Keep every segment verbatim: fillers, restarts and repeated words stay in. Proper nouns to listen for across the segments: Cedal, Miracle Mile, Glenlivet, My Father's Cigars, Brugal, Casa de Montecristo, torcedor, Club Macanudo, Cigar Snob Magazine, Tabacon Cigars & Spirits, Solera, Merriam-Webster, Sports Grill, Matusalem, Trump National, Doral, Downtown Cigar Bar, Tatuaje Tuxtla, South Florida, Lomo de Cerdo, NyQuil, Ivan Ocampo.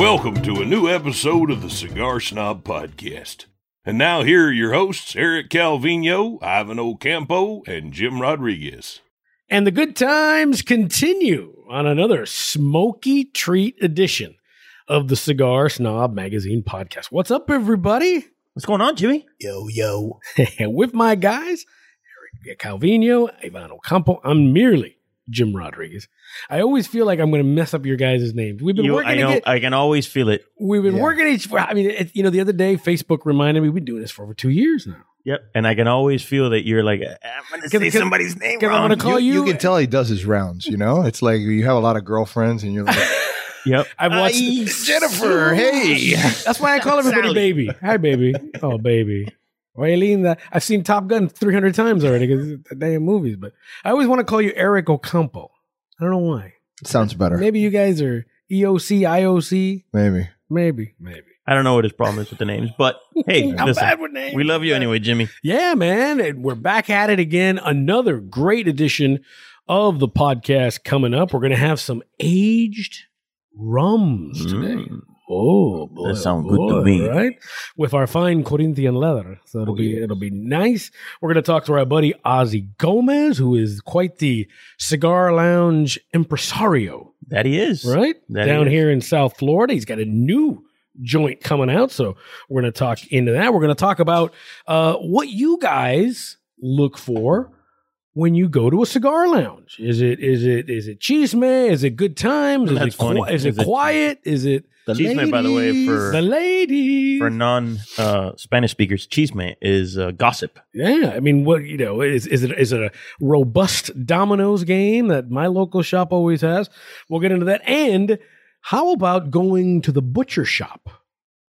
Welcome to a new episode of the Cigar Snob Podcast. And now here are your hosts, Eric Calvino, Ivan Ocampo, and Jim Rodriguez. And the good times continue on another smoky treat edition of the Cigar Snob Magazine Podcast. What's up, everybody? What's going on, Jimmy? Yo, yo. With my guys, Eric Calvino, Ivan Ocampo, I'm merely Jim Rodriguez. I always feel like I'm going to mess up your guys' names. We've been you, working. I, know, get, I can always feel it. We've been yeah. working each. I mean, it, you know, the other day Facebook reminded me we've been doing this for over two years now. Yep, and I can always feel that you're like, I'm going to say somebody's name wrong. I'm going to call you. You, you can tell he does his rounds. You know, it's like you have a lot of girlfriends, and you're like, yep. I've watched I, Jennifer. Hey, that's why I call everybody Sally. Baby. Hi, baby. Oh, baby. Well, I've seen Top Gun three hundred times already because it's a damn movies, but I always want to call you Eric Ocampo. I don't know why. It sounds better. Maybe you guys are E O C, I O C. Maybe. Maybe. Maybe. I don't know what his problem is with the names, but hey, I'm listen, bad with names. We love you anyway, Jimmy. Yeah, man. And we're back at it again. Another great edition of the podcast coming up. We're going to have some aged rums today. Mm. Oh, boy, that sounds good to me, right? With our fine Corinthian leather, so it'll oh, be yes. it'll be nice. We're going to talk to our buddy Ozzy Gomez, who is quite the cigar lounge impresario. That he is, right? That Down is. Here in South Florida, he's got a new joint coming out, so we're going to talk into that. We're going to talk about uh, what you guys look for when you go to a cigar lounge. Is it is it is it chisme? Is it good times? Is That's it funny. Is it is quiet? It, is it the chisme? Ladies, by the way, for the ladies for non uh, Spanish speakers, chisme is uh, gossip. Yeah, I mean, what you know is is it is it a robust dominoes game that my local shop always has? We'll get into that. And how about going to the butcher shop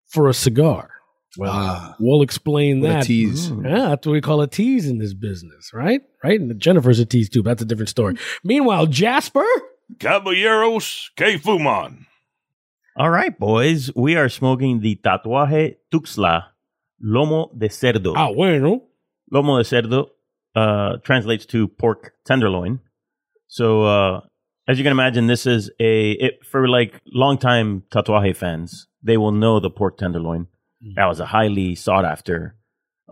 for a cigar? Well, ah, we'll explain that. A tease. Mm. Yeah, that's what we call a tease in this business, right? Right? And Jennifer's a tease too, but that's a different story. Meanwhile, Jasper? Caballeros que fuman. All right, boys. We are smoking the Tatuaje Tuxtla Lomo de Cerdo. Ah, bueno. Lomo de Cerdo uh, translates to pork tenderloin. So, uh, as you can imagine, this is a, it, for like longtime Tatuaje fans, they will know the pork tenderloin. That was a highly sought after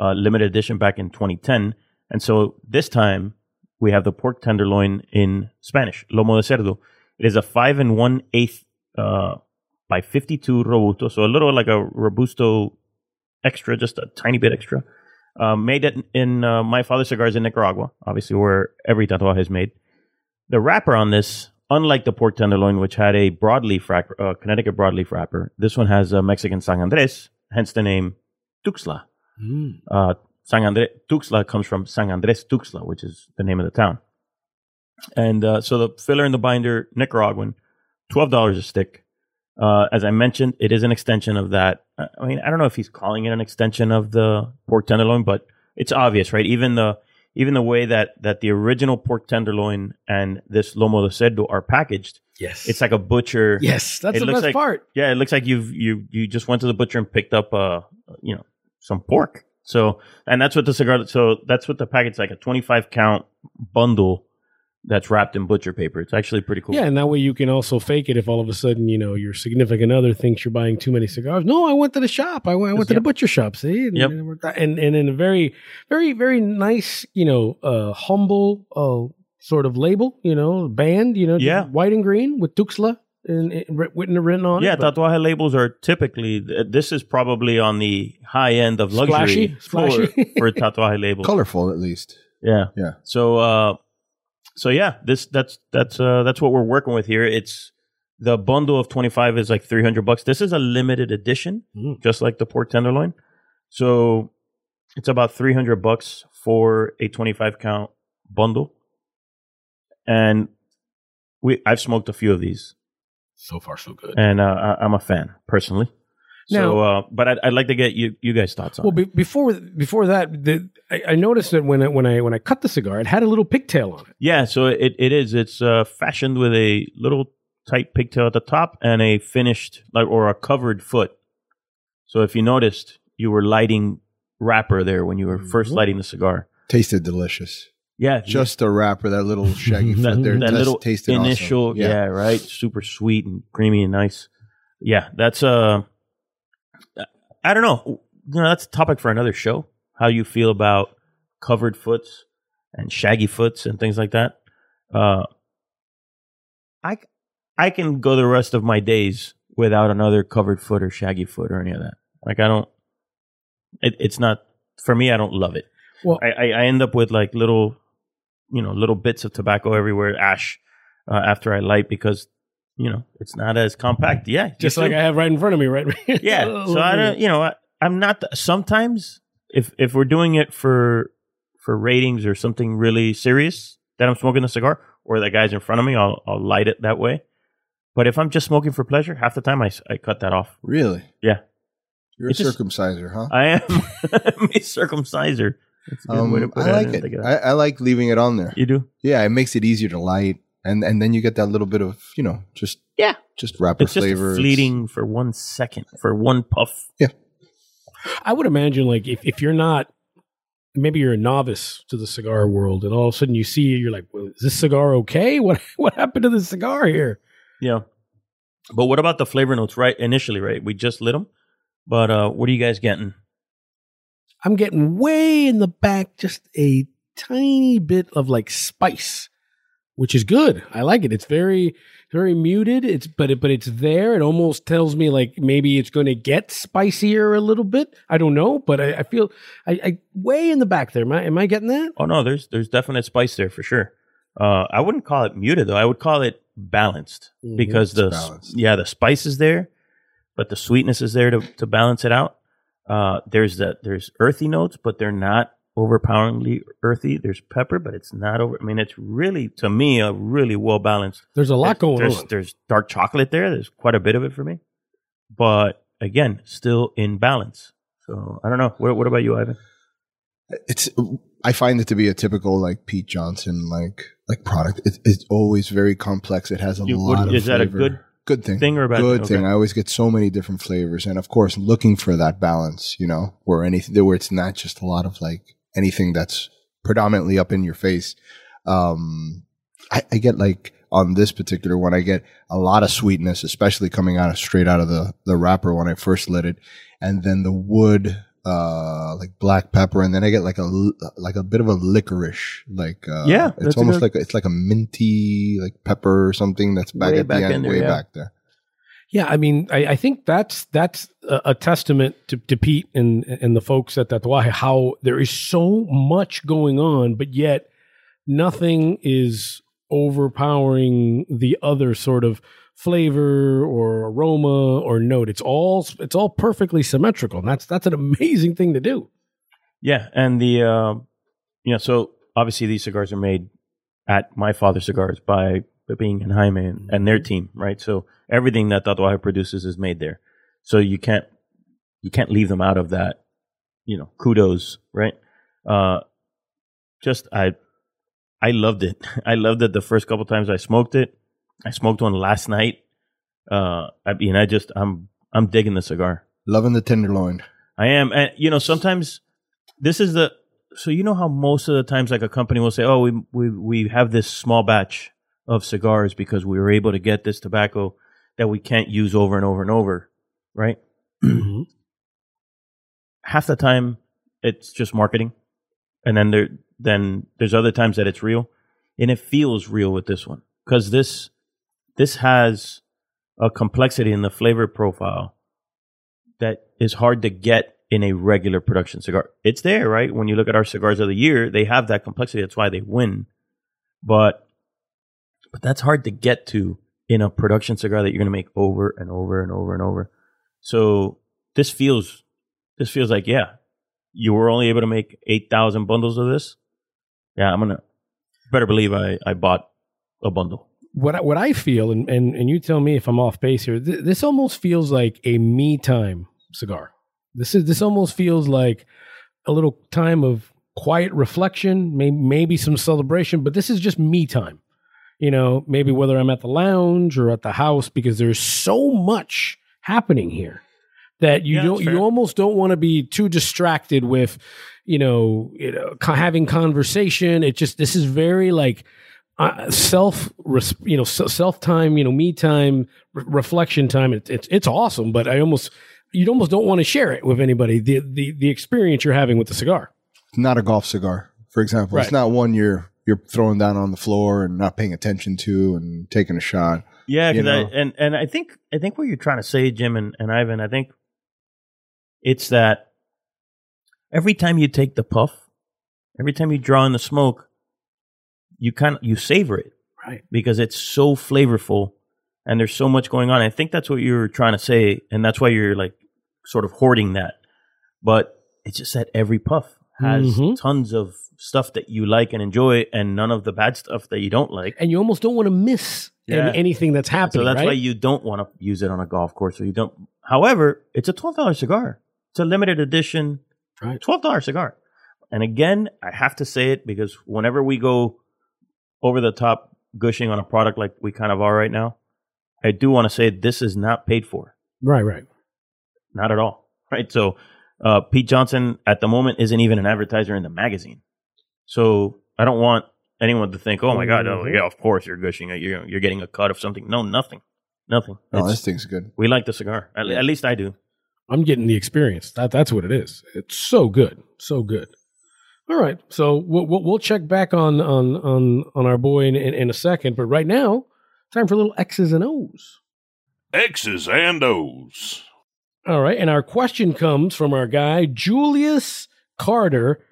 uh, limited edition back in twenty ten. And so this time we have the pork tenderloin in Spanish, Lomo de Cerdo. It is a five and one eighth uh, by fifty-two Robusto. So a little like a Robusto extra, just a tiny bit extra. Uh, made it in uh, My Father's Cigars in Nicaragua, obviously where every tatuaje is made. The wrapper on this, unlike the pork tenderloin, which had a broadleaf wrapper, uh, Connecticut broadleaf wrapper, this one has a Mexican San Andres. Hence the name Tuxtla. Mm. Uh, San Andre- Tuxtla comes from San Andres Tuxtla, which is the name of the town. And uh, so the filler in the binder, Nicaraguan, twelve dollars a stick. Uh, as I mentioned, it is an extension of that. I mean, I don't know if he's calling it an extension of the pork tenderloin, but it's obvious, right? Even the even the way that, that the original pork tenderloin and this Lomo de Cerdo are packaged. Yes. It's like a butcher. Yes, that's it the looks best like, part. Yeah, it looks like you've you you just went to the butcher and picked up uh you know some pork. So and that's what the cigar so that's what the package like a twenty-five count bundle that's wrapped in butcher paper. It's actually pretty cool. Yeah, and that way you can also fake it if all of a sudden, you know, your significant other thinks you're buying too many cigars. No, I went to the shop. I went, I went to yep. the butcher shop, see? And, yep. and and in a very very very nice, you know, uh humble uh sort of label, you know, band, you know, yeah. white and green with Tuxtla and, and written, written on yeah, it. Yeah, tatuaje labels are typically, this is probably on the high end of luxury splashy, splashy. For, for tatuaje labels. Colorful, at least. Yeah. Yeah. So, uh, so yeah, this that's that's uh, that's what we're working with here. It's the bundle of twenty-five is like three hundred bucks. This is a limited edition, mm. just like the pork tenderloin. So it's about three hundred bucks for a twenty-five count bundle. And we, I've smoked a few of these. So far, so good. And uh, I, I'm a fan, personally. Now, so, uh, but I'd, I'd like to get you, you guys' thoughts on well, it. Well, be, before before that, the, I, I noticed that when I, when I when I cut the cigar, it had a little pigtail on it. Yeah, so it, it is. It's uh, fashioned with a little tight pigtail at the top and a finished like or a covered foot. So if you noticed, you were lighting wrapper there when you were first mm-hmm. lighting the cigar. Tasted delicious. Yeah, just yeah. a wrapper, that little shaggy foot there. That just little tasted initial, awesome. yeah. yeah, right. Super sweet and creamy and nice. yeah, that's uh, I don't know. You know, that's a topic for another show. How you feel about covered foots and shaggy foots and things like that. Uh, I I can go the rest of my days without another covered foot or shaggy foot or any of that. Like I don't. It, it's not for me. I don't love it. Well, I, I end up with like little, you know, little bits of tobacco everywhere, ash, uh, after I light because, you know, it's not as compact. Yeah. Just like I have right in front of me, right? Yeah. So I don't, you know, I, I'm not, the, sometimes if, if we're doing it for, for ratings or something really serious that I'm smoking a cigar or that guy's in front of me, I'll, I'll light it that way. But if I'm just smoking for pleasure, half the time I, I cut that off. Really? Yeah. You're it's a circumciser, just, huh? I am a circumciser. Um, I like it. it I, I like leaving it on there. You do? Yeah, it makes it easier to light, and and then you get that little bit of, you know, just yeah, just wrapper it's flavor. Just fleeting for one second, for one puff. Yeah, I would imagine like if if you're not, maybe you're a novice to the cigar world, and all of a sudden you see, you're like, well, is this cigar okay? What what happened to the cigar here? Yeah, but what about the flavor notes? Right, initially, right? We just lit them, but uh, what are you guys getting? I'm getting way in the back, just a tiny bit of like spice, which is good. I like it. It's very, very muted. It's but it, but it's there. It almost tells me like maybe it's going to get spicier a little bit. I don't know, but I, I feel I, I way in the back there. Am I, am I getting that? Oh no, there's there's definite spice there for sure. Uh, I wouldn't call it muted though. I would call it balanced mm-hmm. because the balanced. yeah the spice is there, but the sweetness is there to to balance it out. Uh, there's that. There's earthy notes, but they're not overpoweringly earthy. There's pepper, but it's not over. I mean, it's really, to me, a really well balanced. There's a lot there's, going there's, on. There's dark chocolate there. There's quite a bit of it for me, but again, still in balance. So I don't know. What, what about you, Ivan? It's. I find it to be a typical like Pete Johnson like like product. It, it's always very complex. It has a you, lot would, of. Is flavor. That a good? Good thing. thing or about Good okay. thing. I always get so many different flavors. And of course, looking for that balance, you know, where anything, where it's not just a lot of like anything that's predominantly up in your face. Um, I, I get like on this particular one, I get a lot of sweetness, especially coming out of straight out of the, the wrapper when I first lit it. And then the wood, uh, like black pepper. And then I get like a, like a bit of a licorice, like, uh, yeah, it's almost good. like, a, it's like a minty, like pepper or something that's back way at back the end, there, way yeah. back there. Yeah. I mean, I, I think that's, that's a, a testament to, to Pete and, and the folks at Tatuaje, how there is so much going on, but yet nothing is overpowering the other sort of flavor or aroma or note. It's all it's all perfectly symmetrical. And that's that's an amazing thing to do. Yeah, and the uh, you know, so obviously these cigars are made at My Father's Cigars by Bing and Jaime and, and their team, right? So everything that Tatuaje produces is made there. So you can't you can't leave them out of that. You know, kudos, right? Uh, just I I loved it. I loved it the first couple times I smoked it. I smoked one last night. Uh, I mean, I just, I'm, I'm digging the cigar. Loving the tenderloin. I am. And, you know, sometimes this is the, so you know how most of the times like a company will say, oh, we, we, we have this small batch of cigars because we were able to get this tobacco that we can't use over and over and over. Right. Mm-hmm. Half the time it's just marketing. And then there, then there's other times that it's real, and it feels real with this one. 'Cause this, This has a complexity in the flavor profile that is hard to get in a regular production cigar. It's there, right? When you look at our cigars of the year, they have that complexity. That's why they win. But but that's hard to get to in a production cigar that you're going to make over and over and over and over. So this feels this feels like, yeah, you were only able to make eight thousand bundles of this. Yeah, I'm going to better believe I, I bought a bundle. What I, what I feel, and, and, and you tell me if I'm off base here, th- this almost feels like a me time cigar. This is this almost feels like a little time of quiet reflection, may, maybe some celebration, but this is just me time. You know, maybe whether I'm at the lounge or at the house, because there's so much happening here that you yeah, don't you almost don't want to be too distracted with, you know, you know, having conversation. It just this is very like uh, self, you know, self time, you know, me time, re- reflection time. It, it's it's awesome, but I almost you almost don't want to share it with anybody. The the the experience you're having with the cigar. It's not a golf cigar, for example. Right. It's not one you're you're throwing down on the floor and not paying attention to and taking a shot. Yeah, because I and, and I think I think what you're trying to say, Jim and, and Ivan, I think it's that every time you take the puff, every time you draw in the smoke, you kind of you savor it, right? Because it's so flavorful and there's so much going on. I think that's what you're trying to say, and that's why you're like sort of hoarding that. But it's just that every puff has mm-hmm. tons of stuff that you like and enjoy, and none of the bad stuff that you don't like. And you almost don't want to miss yeah. any, anything that's happening. So that's right? why you don't want to use it on a golf course, or you don't. However, it's a twelve dollar cigar. It's a limited edition right. twelve dollar cigar. And again, I have to say it because whenever we go over the top gushing on a product like we kind of are right now, I do want to say this is not paid for. Right, right. Not at all. Right. So uh, Pete Johnson at the moment isn't even an advertiser in the magazine. So I don't want anyone to think, oh my God, oh yeah, of course you're gushing. You're, you're getting a cut of something. No, nothing. Nothing. Oh, this thing's good. We like the cigar. At, at least I do. I'm getting the experience. That That's what it is. It's so good. So good. All right. So we'll, we'll check back on on, on, on our boy in, in, in a second. But right now, time for a little X's and O's. X's and O's. All right. And our question comes from our guy, Julius Carter.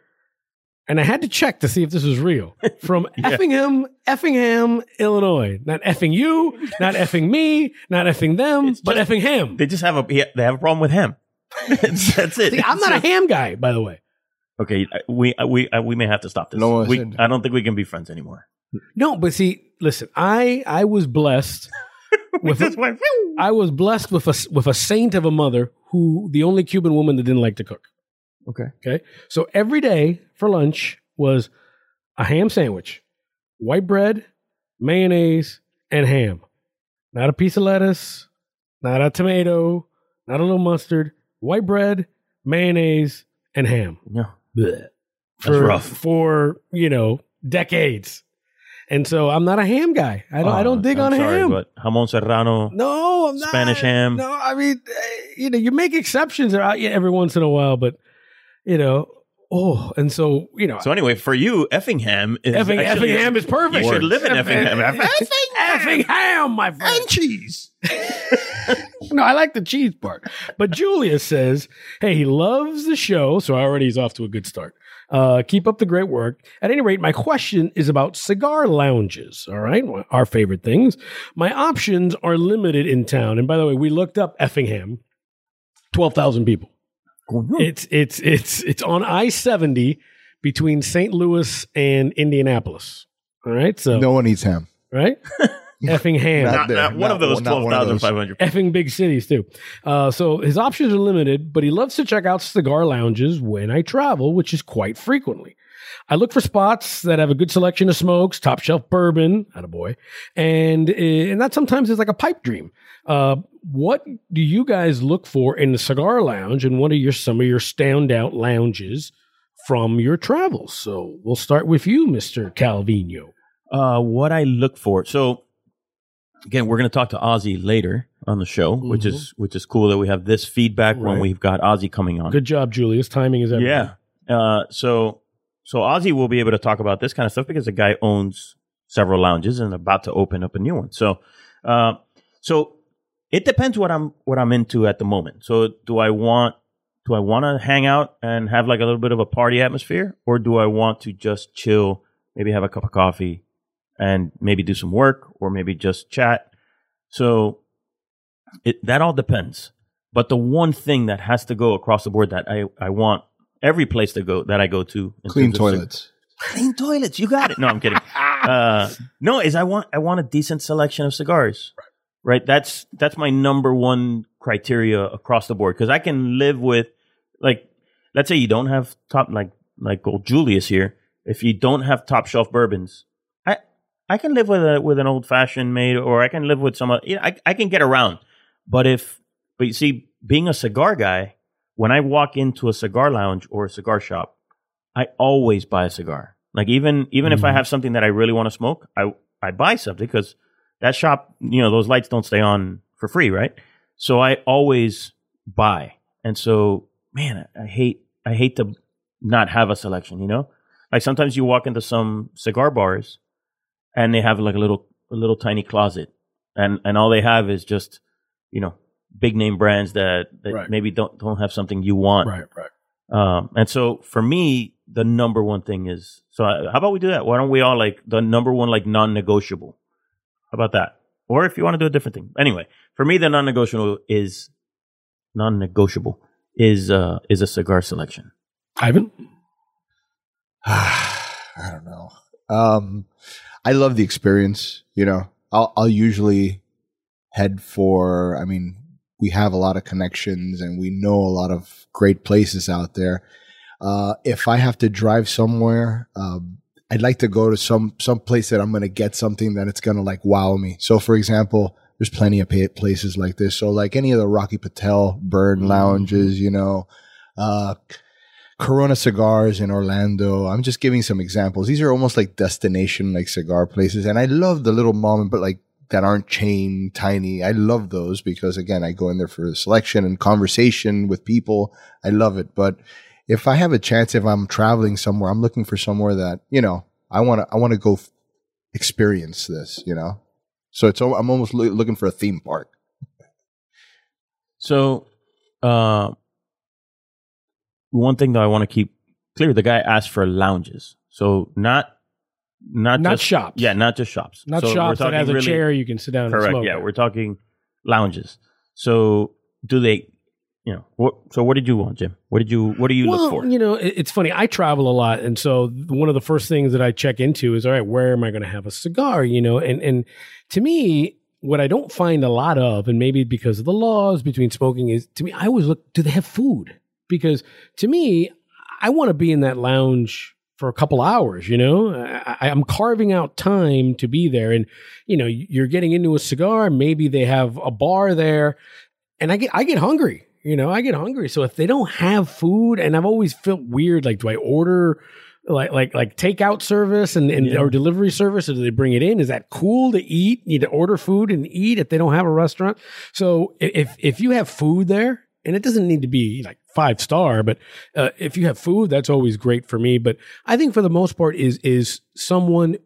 And I had to check to see if this was real. From yeah. Effingham, Effingham, Illinois. Not effing you, not effing me, not effing them, it's but just, effing ham. They just have a they have a problem with ham. That's it. See, I'm not just, a ham guy, by the way. Okay, we we we may have to stop this. No, we, I don't think we can be friends anymore. No, but see, listen, I I was blessed with a, I was blessed with a with a saint of a mother who the only Cuban woman that didn't like to cook. Okay. Okay. So every day for lunch was a ham sandwich, white bread, mayonnaise, and ham. Not a piece of lettuce, not a tomato, not a little mustard, white bread, mayonnaise, and ham. No. Blech. That's for, rough. For, you know, decades. And so I'm not a ham guy. I don't, oh, I don't dig I'm on sorry, ham. But jamon serrano. No, I'm not. Spanish ham. No, I mean, you know, you make exceptions every once in a while, but. You know, oh, and so, you know. So anyway, for you, Effingham is Effing, actually, Effingham is perfect. You should live in Effingham. Effingham, Effingham, my friend. And cheese. No, I like the cheese part. But Julius says, hey, he loves the show, so already he's off to a good start. Uh, keep up the great work. At any rate, my question is about cigar lounges, all right? Our favorite things. My options are limited in town. And by the way, we looked up Effingham, twelve thousand people. It's it's it's it's on I seventy between Saint Louis and Indianapolis. All right, so no one eats ham, right? Effing ham, not, not, not one not, of those twelve thousand five hundred. Effing big cities too. Uh, so his options are limited, but he loves to check out cigar lounges when I travel, which is quite frequently. I look for spots that have a good selection of smokes, top shelf bourbon, attaboy, and and that sometimes is like a pipe dream. Uh, what do you guys look for in the cigar lounge, and what are your some of your standout lounges from your travels? So we'll start with you, Mister Calvino. Uh, what I look for. So again, we're going to talk to Ozzy later on the show, mm-hmm. which is which is cool that we have this feedback right. when we've got Ozzy coming on. Good job, Julius. Timing is everything. Yeah. Uh, so. So Ozzy will be able to talk about this kind of stuff because the guy owns several lounges and about to open up a new one. So, uh, so it depends what I'm what I'm into at the moment. So, do I want do I want to hang out and have like a little bit of a party atmosphere, or do I want to just chill, maybe have a cup of coffee, and maybe do some work, or maybe just chat? So, it, that all depends. But the one thing that has to go across the board that I I want. Every place to go that I go to, clean toilets. Clean toilets, you got it. No, I'm kidding. Uh, no, is I want I want a decent selection of cigars, right? right? That's that's my number one criteria across the board because I can live with, like, let's say you don't have top like like old Julius here. If you don't have top shelf bourbons, I I can live with a, with an old fashioned made, or I can live with some. You know, I I can get around, but if but you see, being a cigar guy. When I walk into a cigar lounge or a cigar shop, I always buy a cigar. Like even even mm. if I have something that I really want to smoke, I I buy something because that shop, you know, those lights don't stay on for free, right? So I always buy. And so, man, I hate I hate to not have a selection, you know? Like sometimes you walk into some cigar bars and they have like a little a little tiny closet and, and all they have is just, you know, big name brands that, that right. maybe don't don't have something you want. Right, right. Um, and so for me, the number one thing is, so I, how about we do that? Why don't we all like the number one, like non-negotiable? How about that? Or if you want to do a different thing. Anyway, for me, the non-negotiable is non-negotiable is, uh, is a cigar selection. Ivan? I don't know. Um, I love the experience. You know, I'll, I'll usually head for, I mean, we have a lot of connections and we know a lot of great places out there. Uh, if I have to drive somewhere, um, I'd like to go to some, some place that I'm going to get something that it's going to like wow me. So for example, there's plenty of places like this. So like any of the Rocky Patel burn lounges, you know, uh, Corona Cigars in Orlando. I'm just giving some examples. These are almost like destination like cigar places. And I love the little mom and but like, that aren't chain tiny. I love those because again, I go in there for the selection and conversation with people. I love it. But if I have a chance, if I'm traveling somewhere, I'm looking for somewhere that, you know, I want to, I want to go f- experience this, you know? So it's, I'm almost lo- looking for a theme park. So, uh, one thing that I want to keep clear, the guy asked for lounges. So not, Not, not just, shops. Yeah, not just shops. Not so shops that has a really, chair you can sit down correct, and smoke. Yeah, we're talking lounges. So do they, you know, what, so what did you want, Jim? What did you, what do you well, look for? You know, it's funny. I travel a lot. And so one of the first things that I check into is, all right, where am I going to have a cigar? You know, and, and to me, what I don't find a lot of, and maybe because of the laws between smoking is, to me, I always look, do they have food? Because to me, I want to be in that lounge for a couple hours, you know, I, I'm carving out time to be there. And, you know, you're getting into a cigar, maybe they have a bar there and I get, I get hungry, you know, I get hungry. So if they don't have food and I've always felt weird, like, do I order like, like, like takeout service and, and yeah. or delivery service or do they bring it in? Is that cool to eat? You need to order food and eat if they don't have a restaurant. So if, if you have food there and it doesn't need to be like five star, but uh, if you have food, that's always great for me. But I think for the most part is, is someone,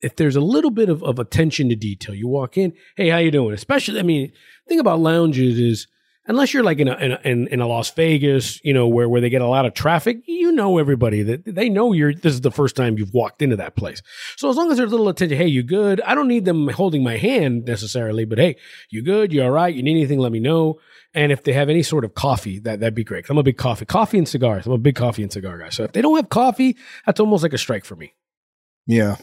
if there's a little bit of, of attention to detail, you walk in, hey, how you doing? Especially, I mean, the thing about lounges is unless you're like in a, in a, in, in a Las Vegas, you know, where, where they get a lot of traffic, you know, everybody that they know you're, this is the first time you've walked into that place. So as long as there's a little attention, hey, you good? I don't need them holding my hand necessarily, but hey, you good? You all right? You need anything? Let me know. And if they have any sort of coffee, that, that'd be great. I'm a big coffee, coffee and cigars. I'm a big coffee and cigar guy. So if they don't have coffee, that's almost like a strike for me. Yeah.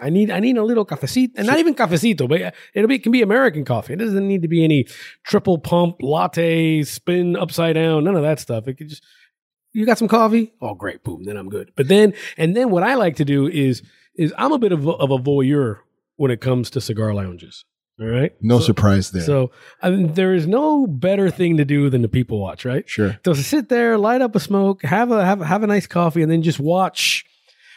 I need, I need a little cafecito and not even cafecito, but it'll be, it can be American coffee. It doesn't need to be any triple pump latte, spin upside down, none of that stuff. It could just, you got some coffee? Oh, great. Boom. Then I'm good. But then, and then what I like to do is, is I'm a bit of, of a voyeur when it comes to cigar lounges. All right. No so, surprise there. So I mean, there is no better thing to do than to people watch, right? Sure. So sit there, light up a smoke, have a have, have a nice coffee, and then just watch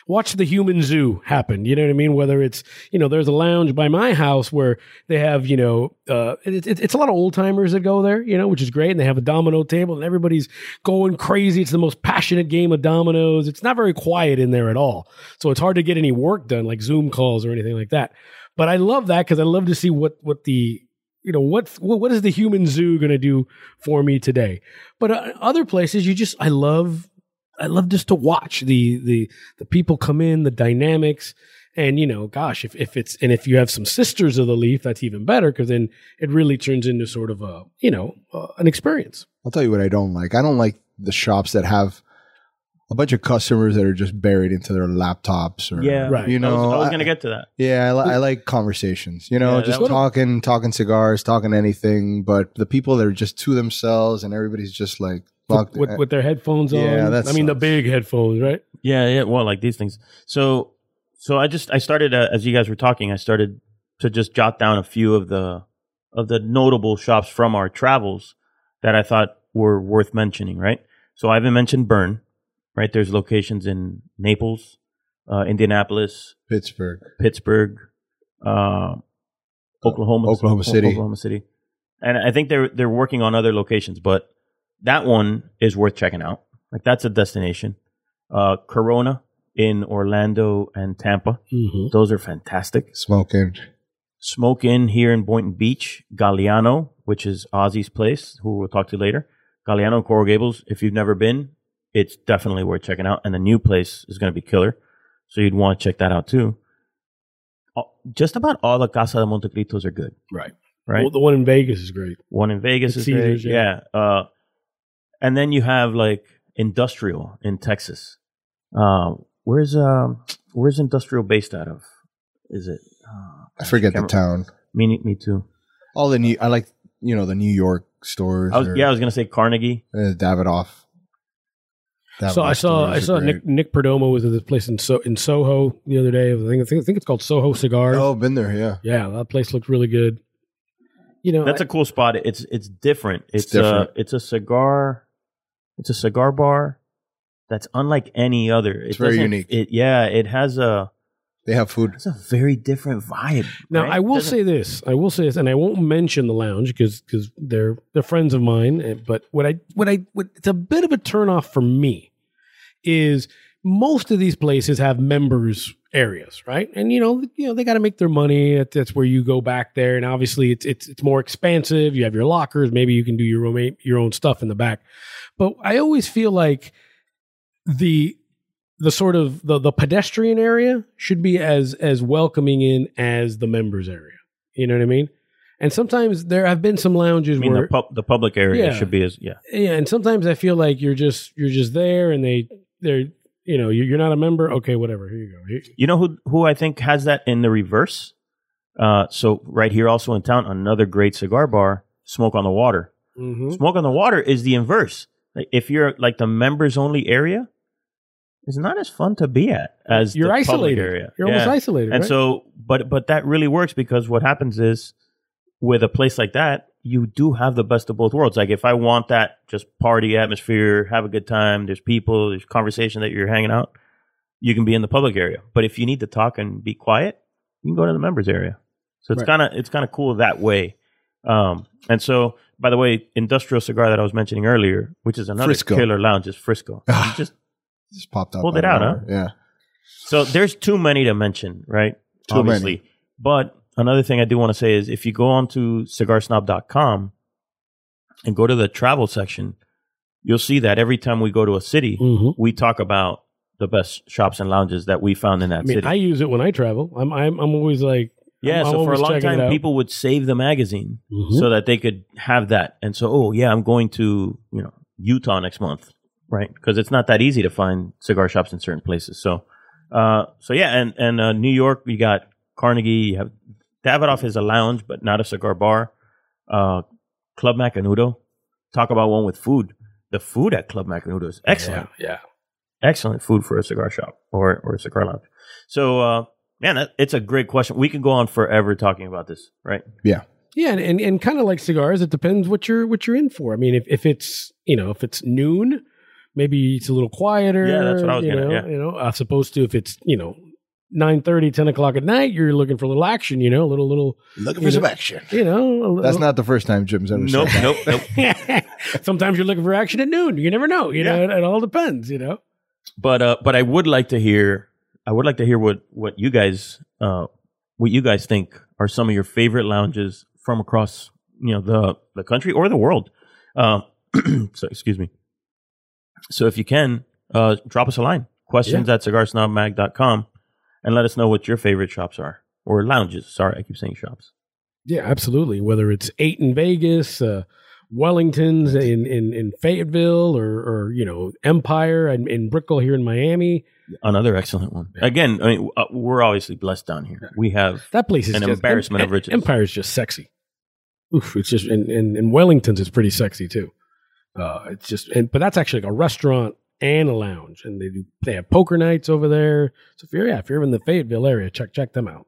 watch the human zoo happen. You know what I mean? Whether it's, you know, there's a lounge by my house where they have, you know, uh, it, it, it's a lot of old timers that go there, you know, which is great. And they have a domino table and everybody's going crazy. It's the most passionate game of dominoes. It's not very quiet in there at all. So it's hard to get any work done like Zoom calls or anything like that. But I love that because I love to see what what the, you know, what what is the human zoo going to do for me today. But uh, other places, you just, I love, I love just to watch the the the people come in, the dynamics. And, you know, gosh, if, if it's, and if you have some Sisters of the Leaf, that's even better because then it really turns into sort of a, you know, uh, an experience. I'll tell you what I don't like. I don't like the shops that have a bunch of customers that are just buried into their laptops or, yeah, right. you know, I was, I was going to get to that. Yeah. I, li- I like conversations, you know, yeah, just talking, would... talking cigars, talking anything, but the people that are just to themselves and everybody's just like, fuck with, with their headphones on. Yeah, that's I mean, sucks. The big headphones, right? Yeah. Yeah. Well, like these things. So, so I just, I started, uh, as you guys were talking, I started to just jot down a few of the, of the notable shops from our travels that I thought were worth mentioning. Right. So I haven't mentioned Burn. Right, there's locations in Naples, uh, Indianapolis, Pittsburgh, Pittsburgh, uh, Oklahoma, uh, Oklahoma City, Oklahoma City, and I think they're they're working on other locations, but that one is worth checking out. Like that's a destination. Uh, Corona in Orlando and Tampa, mm-hmm. Those are fantastic. Smoke In, Smoke In here in Boynton Beach, Galiano, which is Ozzy's place, who we'll talk to later. Galiano and Coral Gables. If you've never been, it's definitely worth checking out, and the new place is going to be killer. So you'd want to check that out too. Just about all the Casa de Montecritos are good, right? Right. Well, the one in Vegas is great. One in Vegas it's is Caesars, great. Yeah. yeah. Uh, and then you have like Industrial in Texas. Uh, where's uh, where's Industrial based out of? Is it? Uh, I forget I the town. Me, me too. All the new. I like you know the New York stores. I was, or, yeah, I was gonna say Carnegie. Uh, Davidoff. That so I saw I saw Nick, Nick Perdomo was at this place in so in Soho the other day. I think, I think it's called Soho Cigars. Oh, been there, yeah. Yeah, that place looked really good. You know, that's I, a cool spot. It's it's different. It's, it's different. A, it's a cigar. It's a cigar bar that's unlike any other. It it's very unique. It, yeah, it has a. They have food. It's a very different vibe. Now right? I will say this. I will say this, and I won't mention the lounge because because they're they're friends of mine. But what I what I what, it's a bit of a turnoff for me. Is most of these places have members areas, right? And you know, you know, they got to make their money. That's where you go back there, and obviously, it's it's it's more expansive. You have your lockers. Maybe you can do your own your own stuff in the back. But I always feel like the the sort of the the pedestrian area should be as as welcoming in as the members area. You know what I mean? And sometimes there have been some lounges I mean, where the, pub, the public area yeah, should be as yeah yeah. And sometimes I feel like you're just you're just there, and they. They're, you know, you're not a member. Okay, whatever. Here you go. Here. You know who who I think has that in the reverse? Uh, so right here also in town, another great cigar bar, Smoke on the Water. Mm-hmm. Smoke on the Water is the inverse. Like, if you're like the members only area, it's not as fun to be at as you're the isolated. Public area. You're yeah. almost isolated. And right? so, but but that really works because what happens is with a place like that, you do have the best of both worlds. Like if I want that just party atmosphere, have a good time, there's people, there's conversation that you're hanging out, you can be in the public area. But if you need to talk and be quiet, you can go to the members area. So it's right. kind of it's kind of cool that way. Um, and so, by the way, Industrial Cigar that I was mentioning earlier, which is another Frisco. Killer lounge, is Frisco. You just, just popped up. Pulled it out, huh? Yeah. So there's too many to mention, right? Too Obviously. Many. But... Another thing I do want to say is if you go on to cigar snob dot com and go to the travel section, you'll see that every time we go to a city, mm-hmm. we talk about the best shops and lounges that we found in that I mean, city. I use it when I travel. I'm I'm, I'm always like... Yeah, I'm, so I'm for a long time, people would save the magazine mm-hmm. so that they could have that. And so, oh, yeah, I'm going to you know Utah next month, right? Because it's not that easy to find cigar shops in certain places. So, uh, so yeah, and, and uh, New York, you got Carnegie, you have... Davidoff is a lounge, but not a cigar bar. Uh, Club Macanudo. Talk about one with food. The food at Club Macanudo is excellent. Yeah, yeah. Excellent food for a cigar shop or, or a cigar lounge. So, uh, man, that, it's a great question. We can go on forever talking about this, right? Yeah. Yeah, and, and, and kind of like cigars, it depends what you're what you're in for. I mean, if, if it's, you know, if it's noon, maybe it's a little quieter. Yeah, that's what I was going to, yeah. You know, as opposed to if it's, you know, nine thirty, ten o'clock at night, you're looking for a little action, you know, a little, little. Looking for know, some action. You know. That's not the first time Jim's ever nope, said that. Nope, nope, nope. Sometimes you're looking for action at noon. You never know. You yeah. know, it, it all depends, you know. But uh, but I would like to hear, I would like to hear what, what you guys, uh, what you guys think are some of your favorite lounges from across, you know, the, the country or the world. Uh, so, excuse me. So if you can, uh, drop us a line. Questions yeah. at cigar snob mag dot com. And let us know what your favorite shops are, or lounges. Sorry, I keep saying shops. Yeah, absolutely. Whether it's Eight in Vegas, uh, Wellington's in, in, in Fayetteville, or, or you know Empire in, in Brickell here in Miami. Another excellent one. Yeah. Again, I mean, uh, we're obviously blessed down here. Yeah. We have that place is an just, embarrassment em- of riches. Empire is just sexy. Oof, it's just and, and, and Wellington's is pretty sexy too. Uh, it's just, and, but that's actually like a restaurant. And a lounge, and they do. They have poker nights over there. So if you're yeah, if you're in the Fayetteville area, check check them out.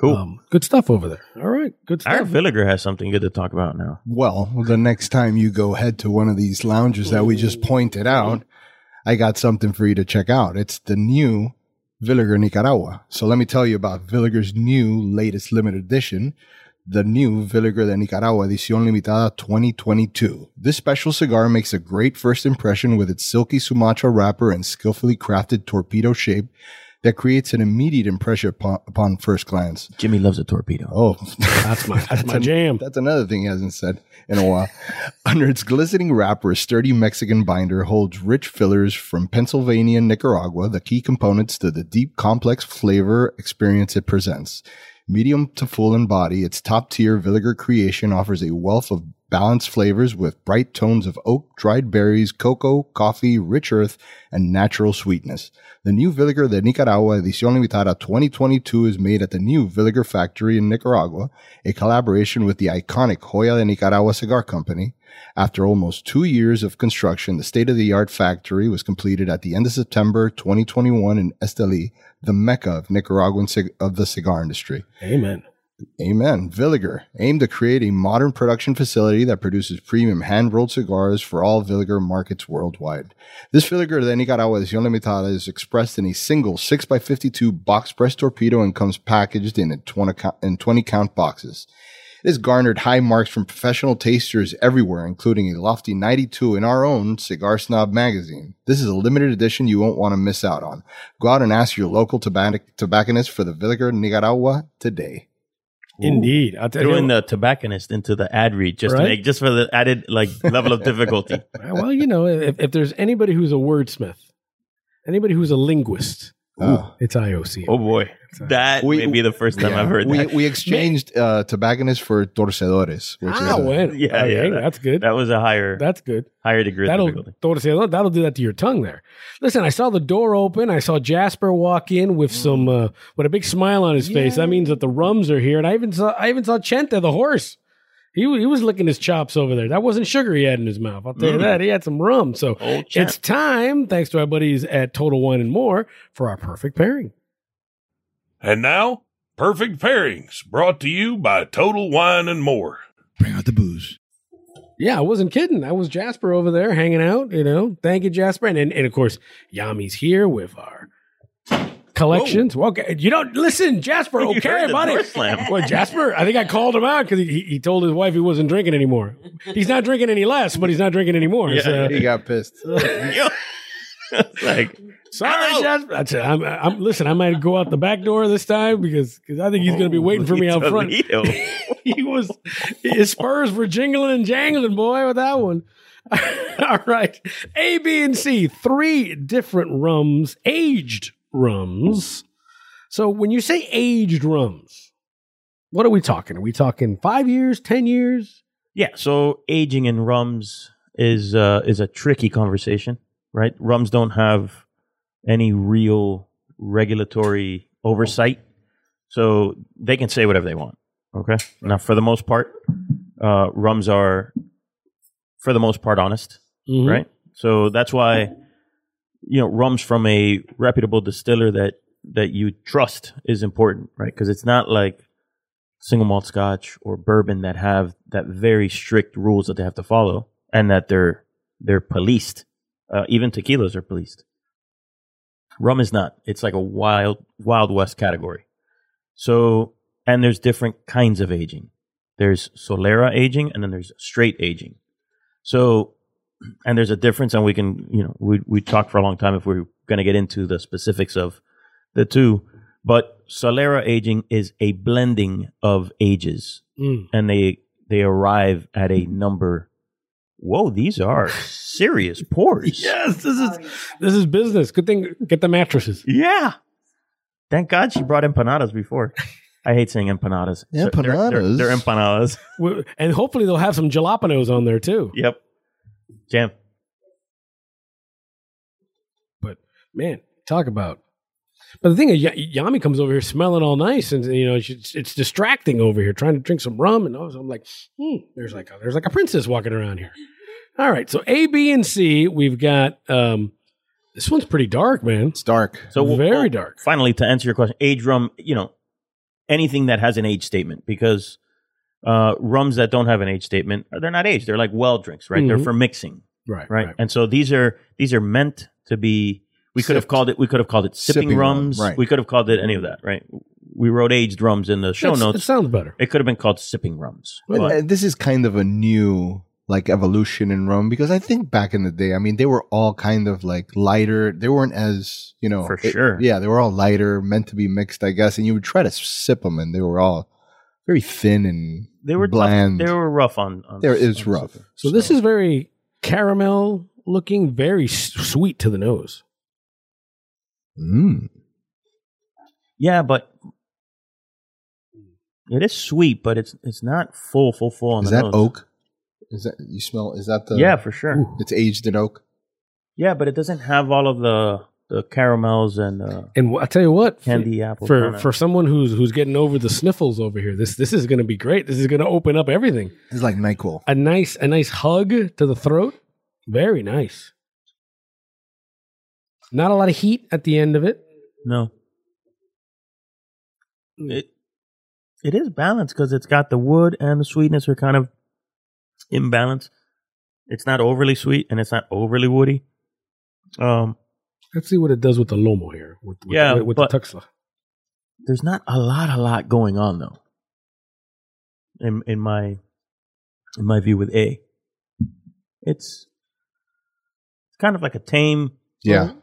Cool, um, good stuff over there. All right, good stuff. Our Villiger has something good to talk about now. Well, the next time you go head to one of these lounges that we just pointed out, I got something for you to check out. It's the new Villiger, Nicaragua. So let me tell you about Villiger's new latest limited edition, the new Villiger de Nicaragua Edición Limitada twenty twenty-two. This special cigar makes a great first impression with its silky Sumatra wrapper and skillfully crafted torpedo shape that creates an immediate impression upon, upon first glance. Jimmy loves a torpedo. Oh, that's my, that's that's my an, jam. That's another thing he hasn't said in a while. Under its glistening wrapper, a sturdy Mexican binder holds rich fillers from Pennsylvania and Nicaragua, the key components to the deep, complex flavor experience it presents. Medium to full in body, its top-tier Villiger creation offers a wealth of balanced flavors with bright tones of oak, dried berries, cocoa, coffee, rich earth, and natural sweetness. The new Villiger de Nicaragua Edición Limitada twenty twenty-two is made at the new Villiger factory in Nicaragua, a collaboration with the iconic Joya de Nicaragua Cigar Company. After almost two years of construction, the state-of-the-art factory was completed at the end of September twenty twenty-one in Estelí, the mecca of Nicaraguan cig- of the cigar industry. Amen. Amen. Villiger aimed to create a modern production facility that produces premium hand-rolled cigars for all Villiger markets worldwide. This Villiger de Nicaragua Edición Limitada is expressed in a single six by fifty-two box-pressed torpedo and comes packaged in twenty-count boxes. It has garnered high marks from professional tasters everywhere, including a lofty ninety-two in our own Cigar Snob magazine. This is a limited edition you won't want to miss out on. Go out and ask your local tobac- tobacconist for the Villiger Nicaragua today. Ooh. Indeed. I'll tell Throw you in what. the tobacconist into the ad read just right? to make, just for the added like level of difficulty. Well, you know, if, if there's anybody who's a wordsmith, anybody who's a linguist, Ooh, oh. it's I O C. Oh, boy. That we, may be the first time yeah. I've heard we, that. We exchanged uh, tobacconists for torcedores. Which ah, is well, yeah, okay, yeah. That, that's good. That was a higher That's good. Higher degree that'll, of difficulty. Torcedor, that'll do that to your tongue there. Listen, I saw the door open. I saw Jasper walk in with mm. some, uh, with a big smile on his yeah. face. That means that the rums are here. And I even saw, I even saw Chente, the horse. He, he was licking his chops over there. That wasn't sugar he had in his mouth. I'll tell you mm. that. He had some rum. So it's time, thanks to our buddies at Total Wine and More, for our perfect pairing. And now, Perfect Pairings, brought to you by Total Wine and More. Bring out the booze. Yeah, I wasn't kidding. I was Jasper over there hanging out, you know. Thank you, Jasper. And, and, and of course, Yami's here with our... collections. Whoa. Okay, you don't listen, Jasper. You okay, buddy. Well, Jasper, I think I called him out because he, he told his wife he wasn't drinking anymore. He's not drinking any less, but he's not drinking anymore. Yeah, so. He got pissed. Like, sorry, oh. Jasper. I said, I'm, I'm, listen, I might go out the back door this time because because I think he's going to be waiting for me out front. He was his spurs were jingling and jangling, boy, with that one. All right, A, B, and C, three different rums, aged rums. So when you say aged rums, what are we talking? Are we talking five years, ten years? Yeah. So aging in rums is uh, is a tricky conversation, right? Rums don't have any real regulatory oversight, so they can say whatever they want. Okay. Now, for the most part, uh, rums are, for the most part, honest, mm-hmm. right? So that's why. You know, rums from a reputable distiller that, that you trust is important, right? Because it's not like single malt scotch or bourbon that have that very strict rules that they have to follow and that they're they're policed. Uh, even tequilas are policed. Rum is not. It's like a wild wild west category. So, and there's different kinds of aging. There's Solera aging and then there's straight aging. So. And there's a difference, and we can, you know, we we talked for a long time if we're going to get into the specifics of the two. But Solera aging is a blending of ages, mm. and they they arrive at a number. Whoa, these are serious pours. Yes, this is this is business. Good thing get the mattresses. Yeah, thank God she brought empanadas before. I hate saying empanadas. Empanadas, so they're, they're, they're empanadas, we're, and hopefully they'll have some jalapenos on there too. Yep. Jam. But man, talk about. But the thing is, y- Yami comes over here smelling all nice, and you know she, it's distracting over here trying to drink some rum, and all, so I'm like, hmm, there's like a, there's like a princess walking around here. All right, so A, B, and C, we've got. Um, this one's pretty dark, man. It's dark, so we'll, very well, dark. Finally, to answer your question, age rum, you know, anything that has an age statement, because. Uh, rums that don't have an age statement, they're not aged. They're like well drinks, right? Mm-hmm. They're for mixing, right, right? Right. And so these are these are meant to be We could Sipped. have called it. We could have called it sipping, sipping rums. Rum, right. We could have called it any of that. Right. We wrote aged rums in the show That's, notes. It sounds better. It could have been called sipping rums. But but this is kind of a new like evolution in rum, because I think back in the day, I mean, they were all kind of like lighter. They weren't as, you know, for it, sure. Yeah. They were all lighter, meant to be mixed, I guess. And you would try to sip them and they were all very thin and they were bland. Tough. They were rough on. on there is on rough. Sugar. So this so. is very caramel looking, very sweet to the nose. Mm. Yeah, but it is sweet, but it's it's not full, full, full on the nose. Is that oak? Is that you smell? Is that the? Yeah, for sure. Ooh, it's aged in oak. Yeah, but it doesn't have all of the the caramels and uh, and I tell you what, candy apple for kinda. for someone who's who's getting over the sniffles over here. This this is going to be great. This is going to open up everything. It's like NyQuil. A nice a nice hug to the throat. Very nice. Not a lot of heat at the end of it. No. It it is balanced because it's got the wood and the sweetness are kind of in balance. It's not overly sweet and it's not overly woody. Um, let's see what it does with the Lomo here. With, with, yeah, with, with the Tuxtla. There's not a lot, a lot going on though. In in my in my view, with A, it's it's kind of like a tame. Yeah, um,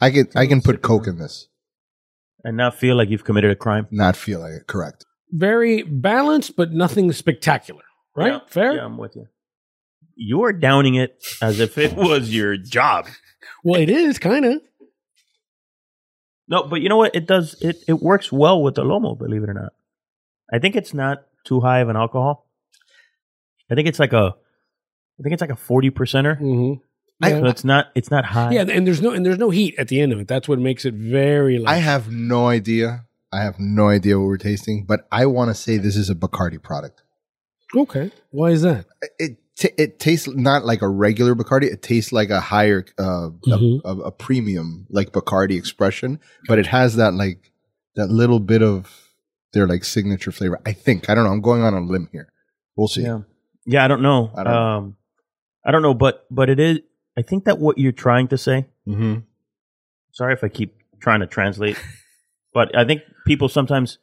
I can I can put Coke in this. And not feel like you've committed a crime? Not feel like it, correct. Very balanced, but nothing spectacular, right? Yeah, fair? Yeah, I'm with you. You're downing it as if it was your job. Well, it is, kind of. No, but you know what? It does. It, it works well with the Lomo, believe it or not. I think it's not too high of an alcohol. I think it's like a, I think it's like a forty percenter. Mm-hmm. Yeah. So it's not it's not hot. Yeah, and there's no and there's no heat at the end of it. That's what makes it very light. I have no idea. I have no idea what we're tasting, but I want to say this is a Bacardi product. Okay. Why is that? It t- it tastes not like a regular Bacardi. It tastes like a higher uh, mm-hmm. a, a, a premium like Bacardi expression, but it has that like that little bit of their like signature flavor. I think. I don't know. I'm going on a limb here. We'll see. Yeah. Yeah, I don't know. I don't know. Um I don't know, but but it is I think that what you're trying to say, mm-hmm. sorry if I keep trying to translate, but I think people sometimes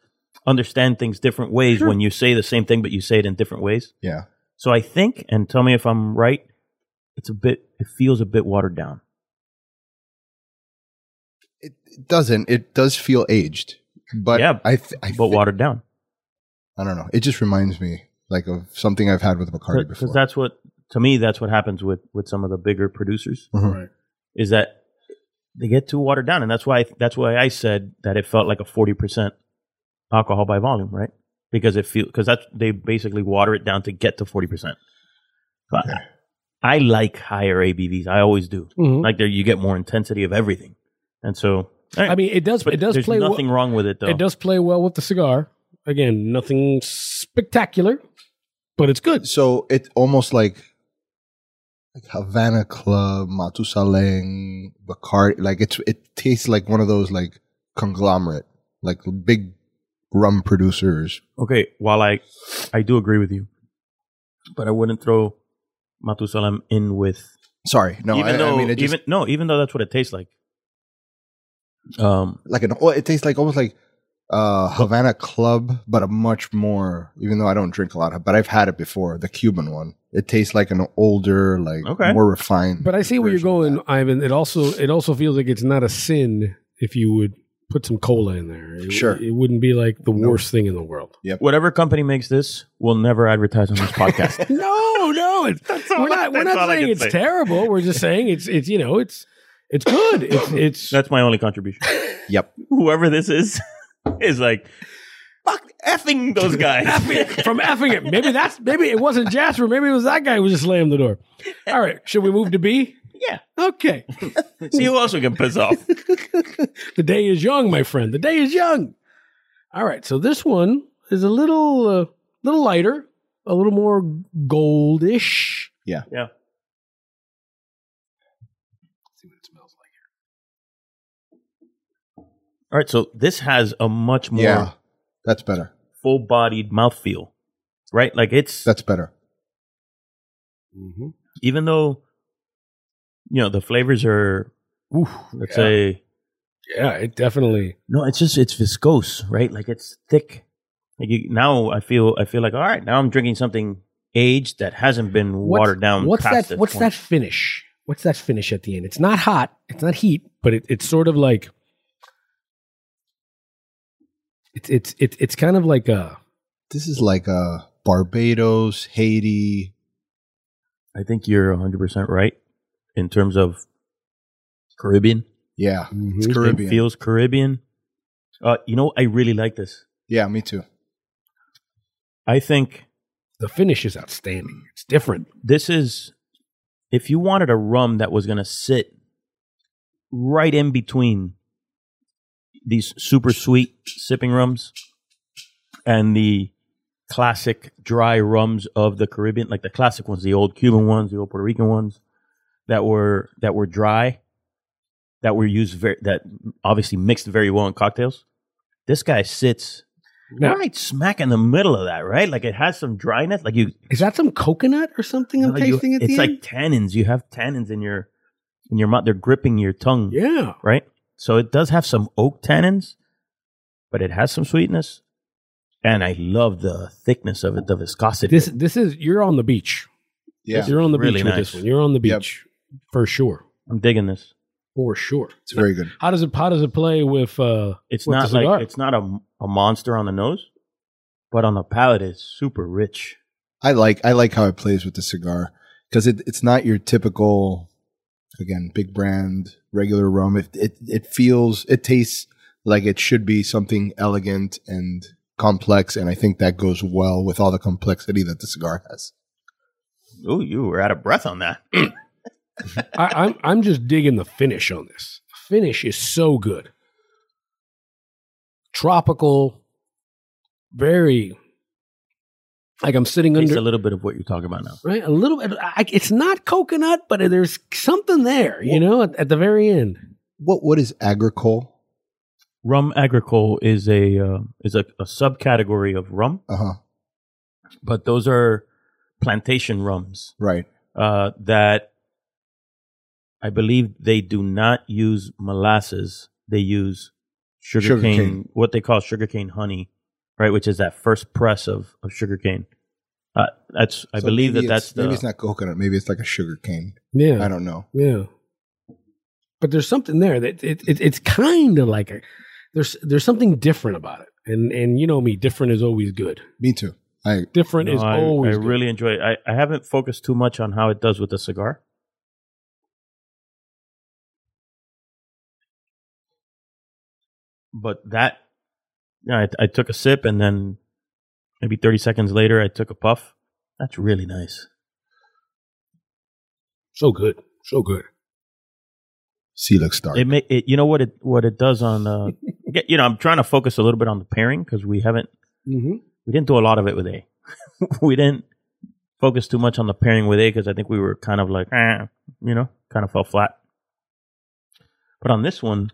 understand things different ways sure. when you say the same thing, but you say it in different ways. Yeah. So I think, and tell me if I'm right, it's a bit, it feels a bit watered down. It, it doesn't. It does feel aged, but yeah, I, th- I but th- watered down. I don't know. It just reminds me like of something I've had with Bacardi before. Because that's what... To me, that's what happens with, with some of the bigger producers, mm-hmm. right. is that they get too watered down. And that's why I, that's why I said that it felt like a forty percent alcohol by volume, right? Because it feel, cause that's, they basically water it down to get to forty percent. But okay. I like higher A B Vs. I always do. Mm-hmm. Like there, you get more intensity of everything. And so, right. I mean, it does, but it does there's play nothing well, wrong with it though. It does play well with the cigar. Again, nothing spectacular, but it's good. So it's almost like, Like Havana Club, Matusalem, Bacardi, like it's it tastes like one of those like conglomerate, like big rum producers. Okay, while I I do agree with you, but I wouldn't throw Matusalem in with. Sorry, no, even I, though, I mean it just, even no, even though that's what it tastes like. Um, like an it tastes like almost like uh, Havana Club, but a much more. Even though I don't drink a lot, of, but I've had it before, the Cuban one. It tastes like an older, like okay. more refined. But I see where you're going, Ivan. It also it also feels like it's not a sin if you would put some cola in there. It, sure. It wouldn't be like the nope. worst thing in the world. Yep. Whatever company makes this will never advertise on this podcast. no, no. It's, that's all we're not, we're not saying it's say. terrible. We're just saying it's it's you know, it's it's good. It's it's that's my only contribution. Yep. Whoever this is is like fuck effing those guys. From effing it. Maybe that's maybe it wasn't Jasper. Maybe it was that guy who just slammed the door. All right. Should we move to B? Yeah. Okay. See who else we can piss off. The day is young, my friend. The day is young. All right. So this one is a little uh, little lighter, a little more goldish. Yeah. Yeah. Let's see what it smells like here. All right. So this has a much more yeah. That's better. Full-bodied mouthfeel, right? Like it's... That's better. Mm-hmm. Even though, you know, the flavors are Oof, it's yeah. a yeah, it definitely. No, it's just it's viscose, right? Like it's thick. Like you, now, I feel I feel like all right. Now I'm drinking something aged that hasn't been what's, watered down. What's past that? What's point. that finish? What's that finish at the end? It's not hot. It's not heat, but it, it's sort of like it's it's it's it's kind of like a. This is like a Barbados, Haiti. I think you're one hundred percent right in terms of Caribbean. Yeah, mm-hmm. It's Caribbean. It feels Caribbean. Uh, you know, I really like this. Yeah, me too. I think the finish is outstanding. It's different. This is, if you wanted a rum that was going to sit right in between these super sweet sipping rums and the classic dry rums of the Caribbean, like the classic ones, the old Cuban ones, the old Puerto Rican ones that were that were dry, that were used very, that obviously mixed very well in cocktails. This guy sits now, right smack in the middle of that, right? Like it has some dryness. Like you, is that some coconut or something? No, I'm tasting you, at it's the like end? Tannins. You have tannins in your in your mouth. They're gripping your tongue. Yeah, right. So it does have some oak tannins, but it has some sweetness. And I love the thickness of it, the viscosity. This, this is you're on the beach. Yeah, yes, you're on the really beach nice. With this one. You're on the beach yep. for sure. I'm digging this for sure. It's now, very good. How does it? How does it play with? Uh, it's with not the cigar? Like it's not a, a monster on the nose, but on the palate, it's super rich. I like I like how it plays with the cigar because it, it's not your typical, again, big brand regular rum. It it it feels it tastes like it should be something elegant and complex, and I think that goes well with all the complexity that the cigar has. Oh, you were out of breath on that. I, I'm I'm just digging the finish on this. The finish is so good. Tropical, very like I'm sitting under a little bit of what you're talking about now, right? A little bit. I, it's not coconut, but there's something there, you well, know, at, at the very end. What what is agricole? Rum agricole is a uh, is a, a subcategory of rum, uh-huh. but those are plantation rums, right? Uh, that I believe they do not use molasses; they use sugarcane, sugar cane. What they call sugarcane honey, right? Which is that first press of of sugarcane. Uh, that's I so believe that that's the, maybe it's not coconut, maybe it's like a sugarcane. Yeah, I don't know. Yeah, but there's something there that it, it, it's kind of like a. There's there's something different about it, and and you know me, different is always good. Me too. I, different no, is I, always. I good. really enjoy it. I, I haven't focused too much on how it does with the cigar. But that, yeah, I, I took a sip, and then maybe thirty seconds later, I took a puff. That's really nice. So good, so good. See, looks dark. It, may, it you know what it what it does on. Uh, you know, I'm trying to focus a little bit on the pairing because we haven't, mm-hmm. we didn't do a lot of it with A. We didn't focus too much on the pairing with A because I think we were kind of like, eh, you know, kind of fell flat. But on this one,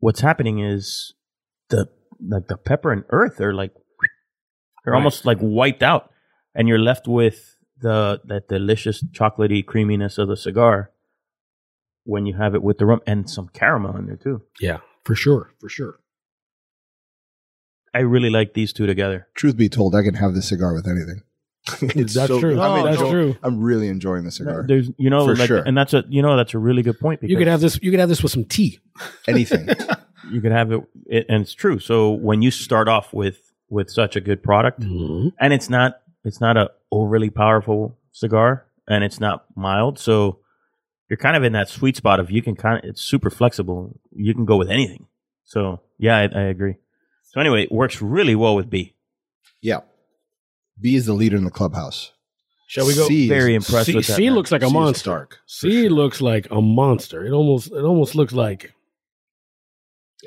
what's happening is the like the pepper and earth are like they're right. almost like wiped out, and you're left with the that delicious chocolatey creaminess of the cigar when you have it with the rum and some caramel in there too. Yeah. For sure, for sure. I really like these two together. Truth be told, I can have this cigar with anything. It's that's so, true. No, I mean, that's I'm, true. I'm really enjoying the cigar. There's, you know, for like, sure. and that's a, you know, that's a really good point. Because you could have this. You could have this with some tea. Anything. You could have it, it, and it's true. So when you start off with with such a good product, mm-hmm. and it's not it's not a overly powerful cigar, and it's not mild, so. You're kind of in that sweet spot of you can kind of, it's super flexible. You can go with anything. So, yeah, I, I agree. So, anyway, it works really well with B. Yeah. B is the leader in the clubhouse. Shall we go? C Very is, impressed C, with that. C looks like a C monster. Dark, C sure. looks like a monster. It almost it almost looks like,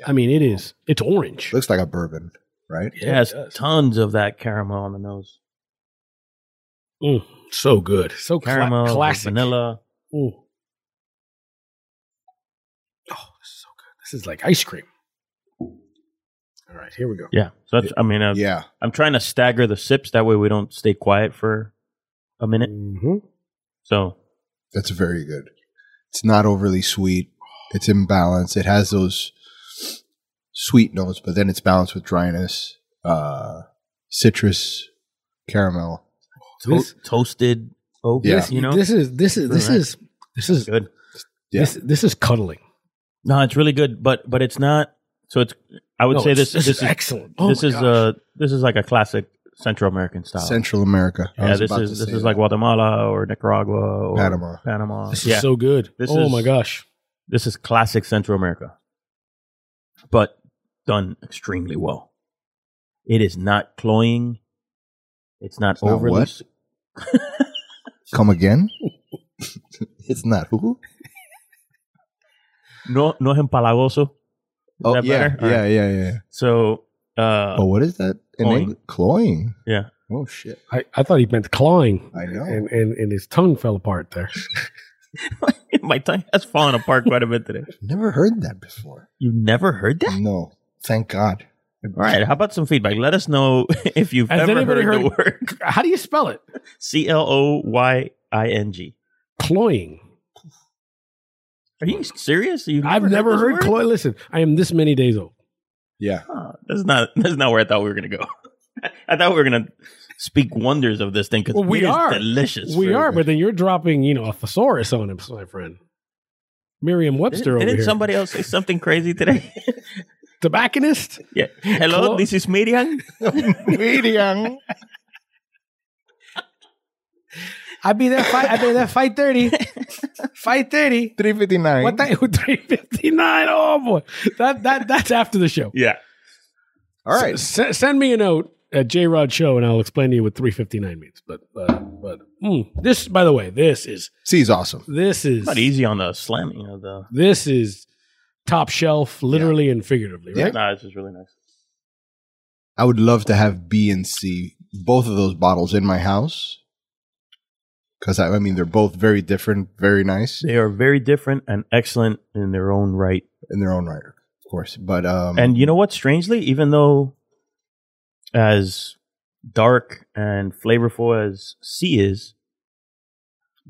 I mean, it is. It's orange. Looks like a bourbon, right? Yeah, it has it tons of that caramel on the nose. Mm, so good. So caramel, cla- classic. Vanilla. Ooh. This is like ice cream. All right, here we go. Yeah. So that's, I mean, I'm, yeah. I'm trying to stagger the sips. That way we don't stay quiet for a minute. Mm-hmm. So. That's very good. It's not overly sweet. It's in balance. It has those sweet notes, but then it's balanced with dryness, uh, citrus, caramel, to- toasted oak. Yeah. This, you know, this is this is this is this is good. Yeah. This this is cuddling. No, it's really good, but but it's not. So it's. I would no, say this. This, this is, is excellent. Oh this is gosh. a. This is like a classic Central American style. Central America. I yeah. This is this is that. like Guatemala or Nicaragua or Panama. Panama. This is yeah. so good. This oh is, my gosh. This is classic Central America, but done extremely well. It is not cloying. It's not it's overly. Not what? Come again? It's not who. No, no es empalagoso. Is oh, that yeah, better? Yeah, right. yeah, yeah, yeah. So, uh, oh, what is that? Cloying. cloying. Yeah. Oh, shit. I, I thought he meant clawing. I know. And, and, and his tongue fell apart there. My tongue has fallen apart quite a bit today. Never heard that before. You've never heard that? No. Thank God. All right. How about some feedback? Let us know if you've Has ever heard, heard the word. How do you spell it? C L O Y I N G. Cloying. Are you serious? You've never I've heard never heard cloy. Listen, I am this many days old. Yeah. Huh, that's not that's not where I thought we were going to go. I thought we were going to speak wonders of this thing because well, we are delicious. We are, but then you're dropping, you know, a thesaurus on him, my friend. Merriam-Webster over here. Didn't somebody else say something crazy today? Tobacconist? Yeah. Hello, Clo- this is Miriam. Miriam. I'll be there. Fi- I'll be there. Five thirty. Five thirty. Three fifty nine. What time? Three fifty nine. Oh boy, that that that's after the show. Yeah. All right. S- s- send me a note at J Rod Show, and I'll explain to you what three fifty nine means. But uh, but mm, this, by the way, this is. C's awesome. This is not easy on the slamming. You know, the this is top shelf, literally yeah. and figuratively. Right? Yeah. No, this is really nice. I would love to have B and C, both of those bottles, in my house. Because, I, I mean, they're both very different, very nice. They are very different and excellent in their own right. In their own right, of course. But um, And you know what? Strangely, even though as dark and flavorful as C is,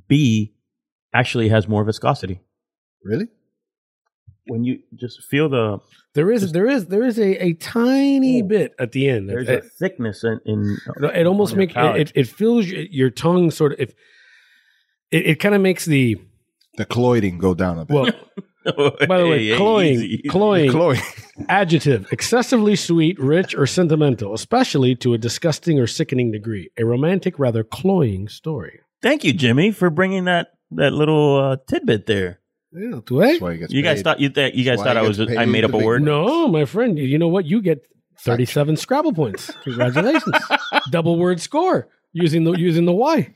B actually has more viscosity. Really? When you just feel the... There is just, there is there is a, a tiny oh, bit at the end. There's it, a thickness in... in it almost makes... It, it feels your tongue sort of... If, It, it kind of makes the... The cloying go down a bit. Well, no, by the way, yeah, cloying, yeah, cloying, cloying, adjective, excessively sweet, rich, or sentimental, especially to a disgusting or sickening degree. A romantic, rather cloying story. Thank you, Jimmy, for bringing that, that little uh, tidbit there. Yeah, you guys thought you, th- you guys thought I was I made up a word? No, my friend. You know what? You get thirty-seven Scrabble points. Congratulations! Double word score using the using the Y.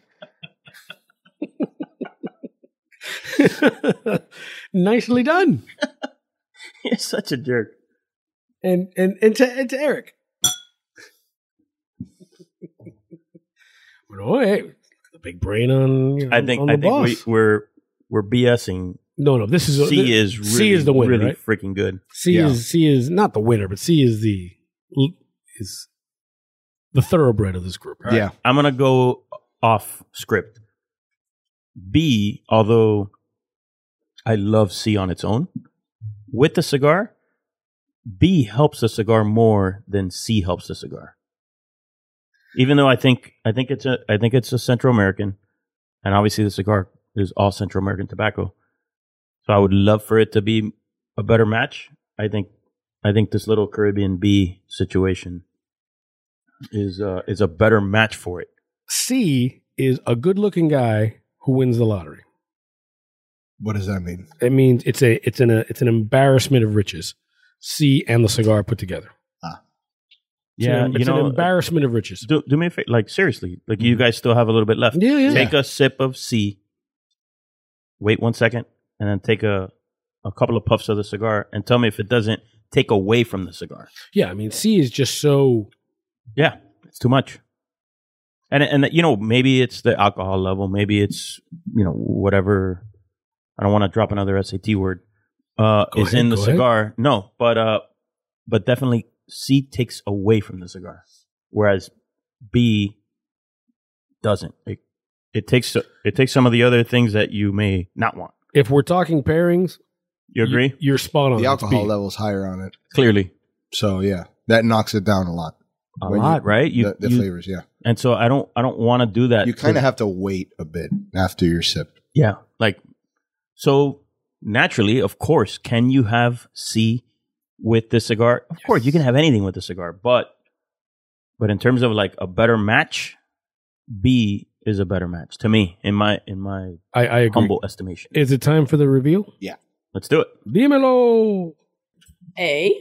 Nicely done. You're such a jerk. And and and to, and to Eric. Well, hey, the big brain on. You know, I think on the I boss. think we, we're we're BSing. No, no. This is C this, is really, C is the winner, really right? freaking good. C yeah. is C is not the winner, but C is the is the thoroughbred of this group. Right? Yeah, I'm gonna go off script. B, although I love C on its own, with the cigar, B helps the cigar more than C helps the cigar. Even though I think I think it's a I think it's a Central American, and obviously the cigar is all Central American tobacco. So I would love for it to be a better match. I think, I think this little Caribbean B situation is uh, is a better match for it. C is a good-looking guy who wins the lottery. What does that mean? It means it's a it's an a, it's an embarrassment of riches. C and the cigar put together. Ah, it's yeah, an, it's you know, an embarrassment of riches. Do, do me a favor, like seriously, like mm-hmm. you guys still have a little bit left. Yeah, yeah. Take yeah. a sip of C. Wait one second. And then take a, a couple of puffs of the cigar and tell me if it doesn't take away from the cigar. Yeah, I mean, C is just so... Yeah, it's too much. And, and you know, maybe it's the alcohol level. Maybe it's, you know, whatever. I don't want to drop another S A T word. Uh, is ahead, in the cigar. Ahead. No, but uh, but definitely C takes away from the cigar, whereas B doesn't. It, it takes it takes some of the other things that you may not want. If we're talking pairings, You agree? You're spot on. The alcohol level's higher on it. Clearly. So, yeah, that knocks it down a lot. A lot, you, right? You, the the you, flavors, yeah. And so I don't I don't want to do that. You kind of have to wait a bit after your sip. Yeah. Like, so naturally, of course, can you have C with the cigar? Of yes. course, you can have anything with the cigar. But but in terms of like a better match, B is a better match to me in my in my I, I humble estimation. Is it time for the reveal? Yeah. Let's do it. Dímelo. A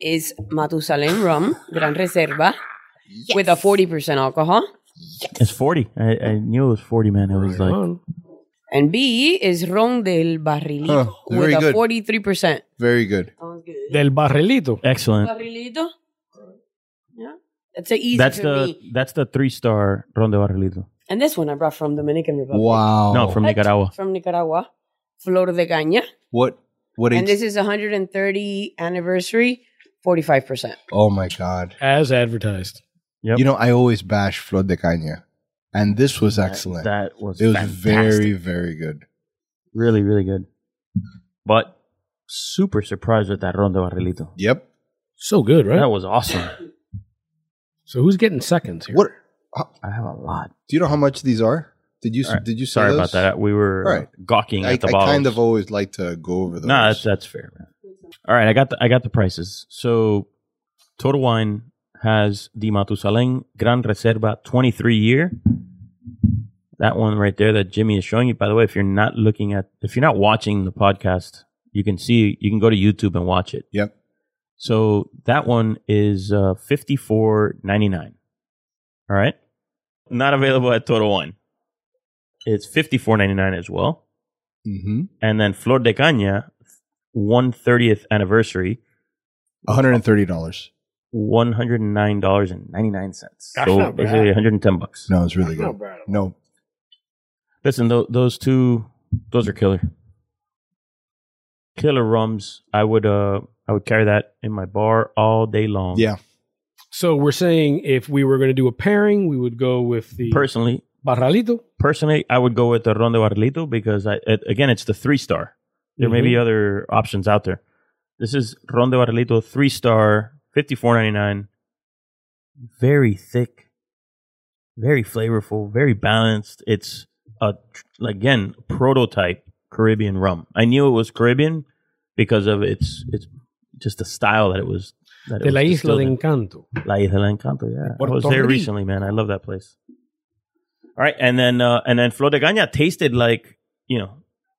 is Matusalem Rum, Gran Reserva, yes. with a forty percent alcohol. Yes. It's forty. I, I knew it was forty, man. It was right like... On. And B is Ron del Barrilito huh, with a good. forty-three percent. Very good. Sounds good. Del Barrilito. Excellent. Barrilito. Yeah. That's an easy that's for the, me. That's the three-star Ron del Barrilito. And this one I brought from Dominican Republic. Wow. No, from Nicaragua. From Nicaragua. Flor de Caña. What? What? And this is one hundred thirty anniversary, forty-five percent. Oh my God! As advertised. Yep. You know, I always bash Flor de Caña, and this was excellent. That, that was it was fantastic. very, very good. Really, really good. But super surprised with that Ron del Barrilito. Yep. So good, right? That was awesome. So who's getting seconds here? What? Uh, I have a lot. Do you know how much these are? Did you right. did you say Sorry those? about that. We were right. gawking I, at the bottles. I kind of always like to go over those. No, that's, that's fair, man. All right, I got the I got the prices. So Total Wine has the Matusalén Gran Reserva twenty-three year. That one right there that Jimmy is showing you. By the way, if you're not looking at if you're not watching the podcast, you can see you can go to YouTube and watch it. Yep. So that one is uh fifty-four ninety-nine. All right. Not available at Total Wine. It's fifty-four ninety-nine as well. Mm-hmm. And then Flor de Caña, one hundred thirtieth anniversary. one hundred thirty dollars. one hundred nine dollars and ninety-nine cents. So basically one hundred ten bucks. No, it's really good. No. Listen, th- those two, those are killer. Killer rums. I would, uh, I would carry that in my bar all day long. Yeah. So we're saying if we were going to do a pairing, we would go with the... Personally... Barrilito. Personally, I would go with the Ron del Barrilito because, I, it, again, it's the three-star. There mm-hmm. may be other options out there. This is Ron del Barrilito, three-star, fifty-four ninety-nine. Very thick, very flavorful, very balanced. It's, a again, prototype Caribbean rum. I knew it was Caribbean because of its its just the style that it was. That de la Isla de Encanto. La Isla de Encanto, yeah. I was there recently, man. I love that place. All right, and then uh, and then Flor de Caña tasted like, you know,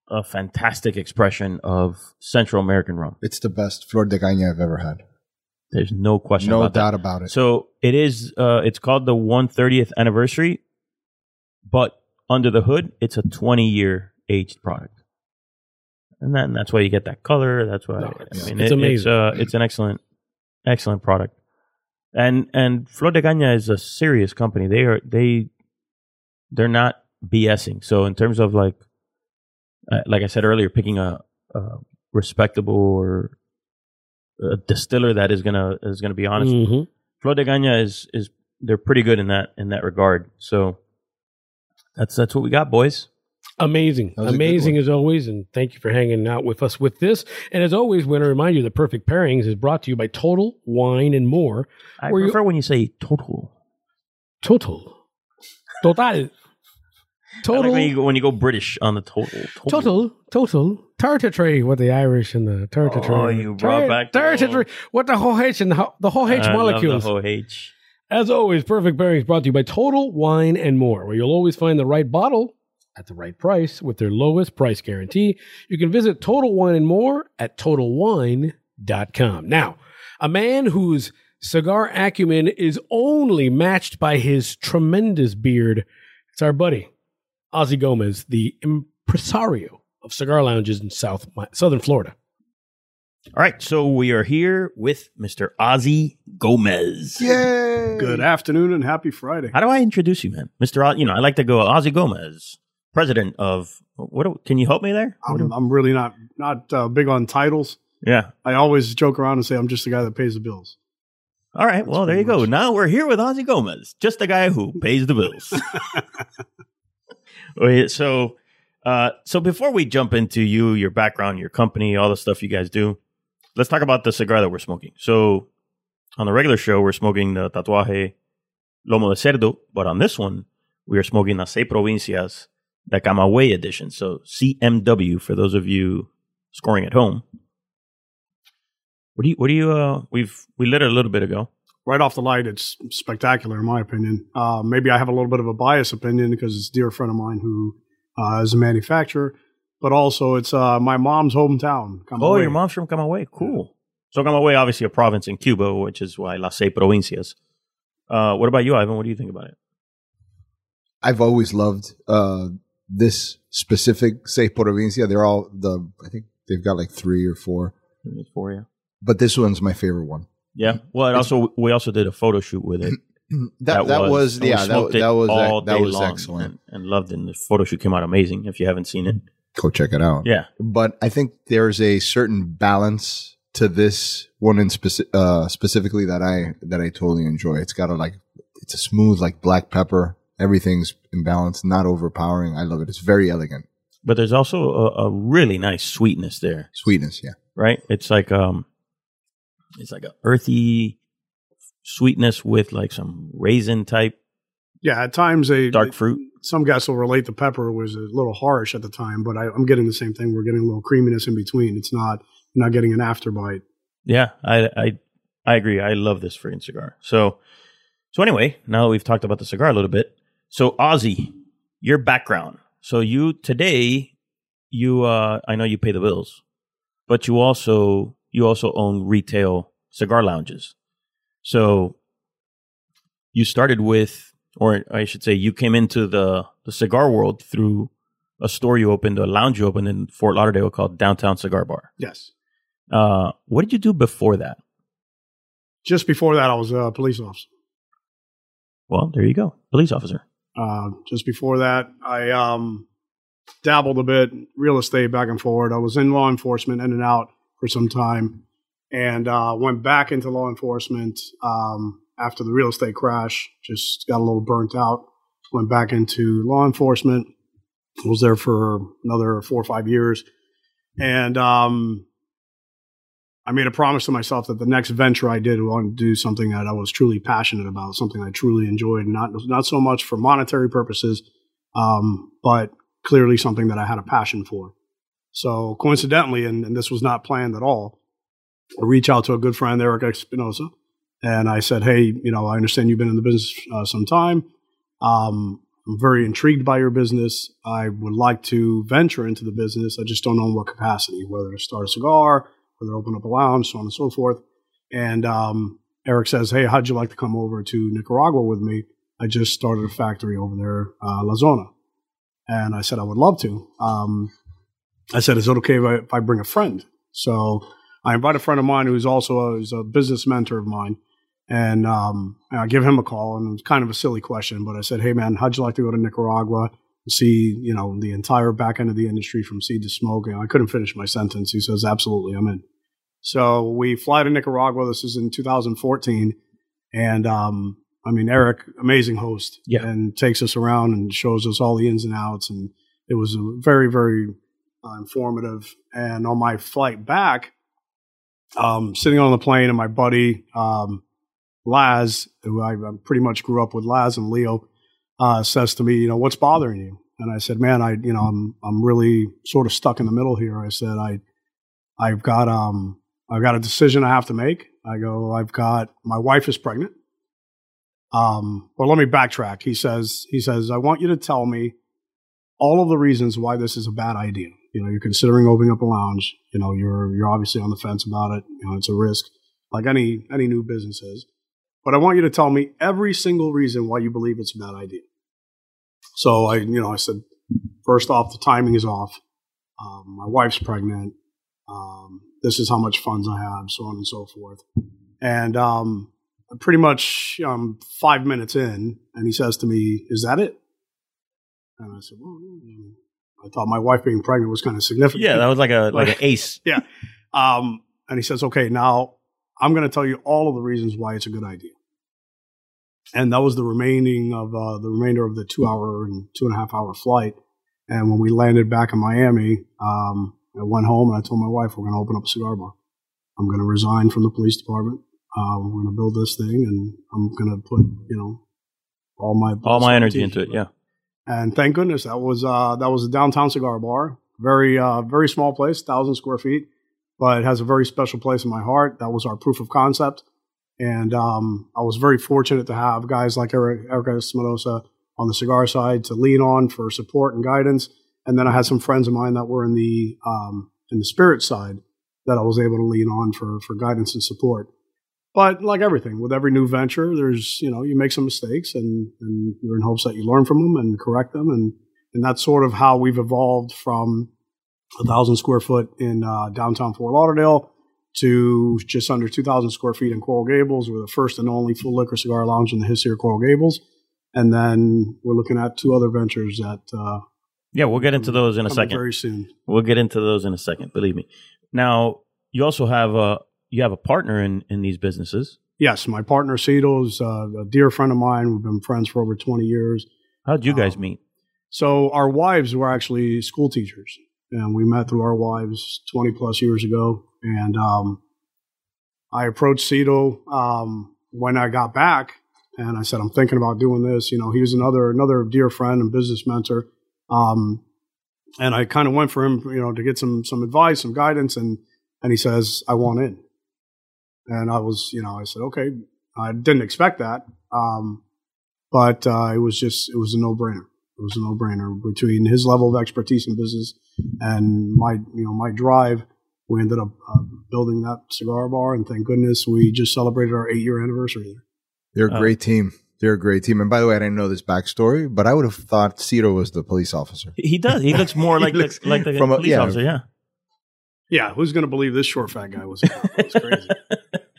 a fantastic expression of Central American rum. It's the best Flor de Caña I've ever had. There's no question no about that. No doubt about it. So it is, uh, it's called the one hundred thirtieth anniversary, but under the hood, it's a twenty-year aged product. And, that, and that's why you get that color. That's why, no, it's, I mean, it's it, amazing. It's, uh, it's an excellent, excellent product. And and Flor de Caña is a serious company. They are, they... They're not BSing. So in terms of like, uh, like I said earlier, picking a, a respectable or a distiller that is gonna is gonna be honest. Mm-hmm. Flor de Caña is is they're pretty good in that in that regard. So that's that's what we got, boys. Amazing, amazing as always, and thank you for hanging out with us with this. And as always, we want to remind you the Perfect Pairings is brought to you by Total Wine and More. I prefer you- when you say total, total, total. Total. I like when, you go, when you go British on the total. Total. Total. total Tartary with the Irish and the tartary. Oh, you brought Tar- back tartary with the whole H and the whole H I molecules. Love the whole H. As always, Perfect Pairings brought to you by Total Wine and More, where you'll always find the right bottle at the right price with their lowest price guarantee. You can visit Total Wine and More at total wine dot com. Now, a man whose cigar acumen is only matched by his tremendous beard. It's our buddy, Ozzy Gomez, the impresario of cigar lounges in South Southern Florida. All right, so we are here with Mister Ozzy Gomez. Yay! Good afternoon and happy Friday. How do I introduce you, man? Mister O- you know, I like to go Ozzy Gomez, president of, what? Do, can you help me there? I'm, do, I'm really not, not uh, big on titles. Yeah. I always joke around and say I'm just the guy that pays the bills. All right, That's well, there you much. go. Now we're here with Ozzy Gomez, just the guy who pays the bills. So Uh, so before we jump into you, your background, your company, all the stuff you guys do, let's talk about the cigar that we're smoking. So on the regular show, we're smoking the Tatuaje Lomo de Cerdo, but on this one, we are smoking the Seis Provincias de Camagüey edition. So C M W, for those of you scoring at home. What do you, what do you, uh, we've, we lit it a little bit ago. Right off the light, it's spectacular, in my opinion. Uh, maybe I have a little bit of a biased opinion because it's a dear friend of mine who uh, is a manufacturer, but also it's uh, my mom's hometown. Camagüey. Oh, your mom's from Camagüey. Cool. So Camagüey, obviously a province in Cuba, which is why Las Seis Provincias. Uh, what about you, Ivan? What do you think about it? I've always loved uh, this specific Seis Provincias. They're all the, I think they've got like three or four. Four, yeah. But this one's my favorite one. Yeah. Well, it also we also did a photo shoot with it. that, that, that was, was yeah, that, that was all that, that was excellent and, and loved it. And the photo shoot came out amazing. If you haven't seen it, go check it out. Yeah. But I think there's a certain balance to this one in speci- uh, specifically that I that I totally enjoy. It's got a like it's a smooth like black pepper. Everything's in balance, not overpowering. I love it. It's very elegant. But there's also a, a really nice sweetness there. Sweetness, yeah. Right? It's like um, it's like an earthy sweetness with like some raisin type. Yeah, at times a dark fruit. Some guys will relate the pepper was a little harsh at the time, but I, I'm getting the same thing. We're getting a little creaminess in between. It's not you're not getting an afterbite. Yeah, I I I agree. I love this freaking cigar. So so anyway, now that we've talked about the cigar a little bit. So, Ozzy, your background. So, you today, you uh, I know you pay the bills, but you also you also own retail cigar lounges. So, you started with, or I should say, you came into the, the cigar world through a store you opened, a lounge you opened in Fort Lauderdale called Downtown Cigar Bar. Yes. Uh, what did you do before that? Just before that, I was a police officer. Well, there you go, police officer. Uh, just before that, I um, dabbled a bit in real estate back and forward. I was in law enforcement in and out for some time and uh, went back into law enforcement um, after the real estate crash. Just got a little burnt out, went back into law enforcement, was there for another four or five years. And um, I made a promise to myself that the next venture I did wanted to do something that I was truly passionate about, something I truly enjoyed, not not so much for monetary purposes, um, but clearly something that I had a passion for. So coincidentally, and, and this was not planned at all, I reached out to a good friend, Eric Espinosa, and I said, hey, you know, I understand you've been in the business uh, some time. Um, I'm very intrigued by your business. I would like to venture into the business. I just don't know in what capacity, whether to start a cigar, they open up a lounge, so on and so forth. And um, Eric says, hey, how'd you like to come over to Nicaragua with me? I just started a factory over there, uh, La Zona. And I said, I would love to. Um, I said, is it okay if I, if I bring a friend? So I invite a friend of mine who's also a, who's a business mentor of mine. And, um, and I give him a call, and it was kind of a silly question, but I said, hey, man, how'd you like to go to Nicaragua and see, you know, the entire back end of the industry from seed to smoke? And I couldn't finish my sentence. He says, absolutely, I'm in. So we fly to Nicaragua. This is in two thousand fourteen. And, um, I mean, Eric, amazing host, yeah, and takes us around and shows us all the ins and outs. And it was very, very uh, informative. And on my flight back, um, sitting on the plane, and my buddy, um, Laz, who I pretty much grew up with, Laz and Leo, uh, says to me, you know, what's bothering you? And I said, man, I, you know, I'm, I'm really sort of stuck in the middle here. I said, I, I've got, um, I've got a decision I have to make. I go, I've got, my wife is pregnant. Um, well, let me backtrack. He says, he says, I want you to tell me all of the reasons why this is a bad idea. You know, you're considering opening up a lounge. You know, you're, you're obviously on the fence about it. You know, it's a risk like any, any new business is, but I want you to tell me every single reason why you believe it's a bad idea. So I, you know, I said, first off, the timing is off. Um, my wife's pregnant. Um, this is how much funds I have, so on and so forth. And um, pretty much um, five minutes in, and he says to me, is that it? And I said, well, I thought my wife being pregnant was kind of significant. Yeah, that was like a like an ace. Yeah. Um, and he says, okay, now I'm going to tell you all of the reasons why it's a good idea. And that was the remaining of uh, the remainder of the two hour and two and a half hour flight. And when we landed back in Miami, um, I went home and I told my wife, we're going to open up a cigar bar. I'm going to resign from the police department. Uh, we're going to build this thing, and I'm going to put, you know, all my all my energy into it. Yeah. And thank goodness that was uh, that was a downtown cigar bar. Very uh, very small place, thousand square feet, but it has a very special place in my heart. That was our proof of concept, and um, I was very fortunate to have guys like Eric, Eric Espinosa on the cigar side to lean on for support and guidance. And then I had some friends of mine that were in the um, in the spirit side that I was able to lean on for for guidance and support. But like everything, with every new venture, there's, you know, you make some mistakes and, and you're in hopes that you learn from them and correct them. And, and that's sort of how we've evolved from a thousand square foot in uh, downtown Fort Lauderdale to just under two thousand square feet in Coral Gables. We're the first and only full liquor cigar lounge in the history of Coral Gables. And then we're looking at two other ventures that. Uh, yeah, we'll get into those in a second. Very soon. We'll get into those in a second. Believe me. Now, you also have a. You have a partner in, in these businesses. Yes, my partner Cedal is uh, a dear friend of mine. We've been friends for over twenty years. How did you um, guys meet? So our wives were actually school teachers, and we met through our wives twenty plus years ago. And um, I approached Cedal um, when I got back, and I said, "I'm thinking about doing this." You know, he was another another dear friend and business mentor, um, and I kind of went for him, you know, to get some some advice, some guidance, and and he says, "I want in." And I was, you know, I said, okay, I didn't expect that. Um, but uh, it was just, it was a no-brainer. It was a no-brainer. Between his level of expertise in business and my, you know, my drive, we ended up uh, building that cigar bar. And thank goodness we just celebrated our eight-year anniversary there. They're a great uh, team. They're a great team. And by the way, I didn't know this backstory, but I would have thought Cedal was the police officer. He does. He looks more like, looks, the, like the police a, yeah. officer, yeah. Yeah, who's going to believe this short, fat guy was it's crazy.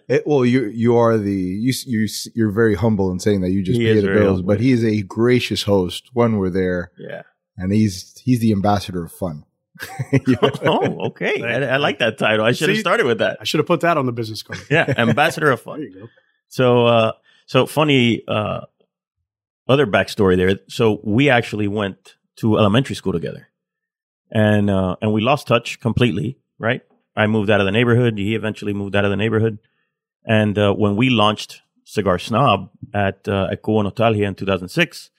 It, well, you you are the you you you're very humble in saying that you just pay the bills, humble. But he is a gracious host when we're there. Yeah, and he's he's the ambassador of fun. Yeah. Oh, okay, I, I like that title. I should have started with that. I should have put that on the business card. Yeah, ambassador of fun. There you go. So, uh, so funny uh, other backstory there. So we actually went to elementary school together, and uh, and we lost touch completely. Right, I moved out of the neighborhood. He eventually moved out of the neighborhood, and uh, when we launched Cigar Snob at uh, at Cuba Nostalgia in two thousand six,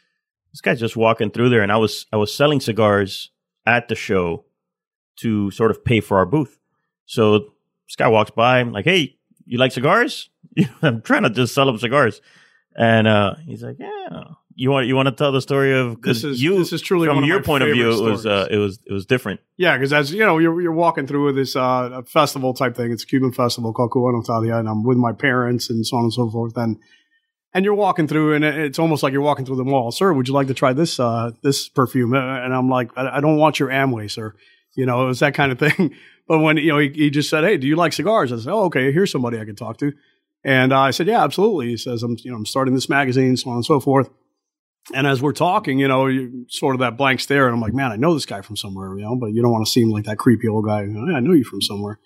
this guy's just walking through there, and I was I was selling cigars at the show to sort of pay for our booth. So this guy walks by, I'm like, "Hey, you like cigars?" I'm trying to just sell him cigars, and uh, he's like, "Yeah, you want you want to tell the story of this is you, this is truly from your point of view it was uh, it was it was different." Yeah, because as you know, you're you're walking through this uh, festival type thing. It's a Cuban festival called Cubano Talia, and I'm with my parents and so on and so forth. And and you're walking through, and it's almost like you're walking through the mall. "Sir, would you like to try this uh, this perfume?" And I'm like, I, I don't want your Amway, sir. You know, it was that kind of thing. But when you know, he, he just said, "Hey, do you like cigars?" I said, "Oh, okay. Here's somebody I can talk to." And uh, I said, "Yeah, absolutely." He says, "I'm you know I'm starting this magazine, so on and so forth." And as we're talking, you know, you sort of that blank stare. And I'm like, man, I know this guy from somewhere, you know, but you don't want to seem like that creepy old guy. I know you from somewhere.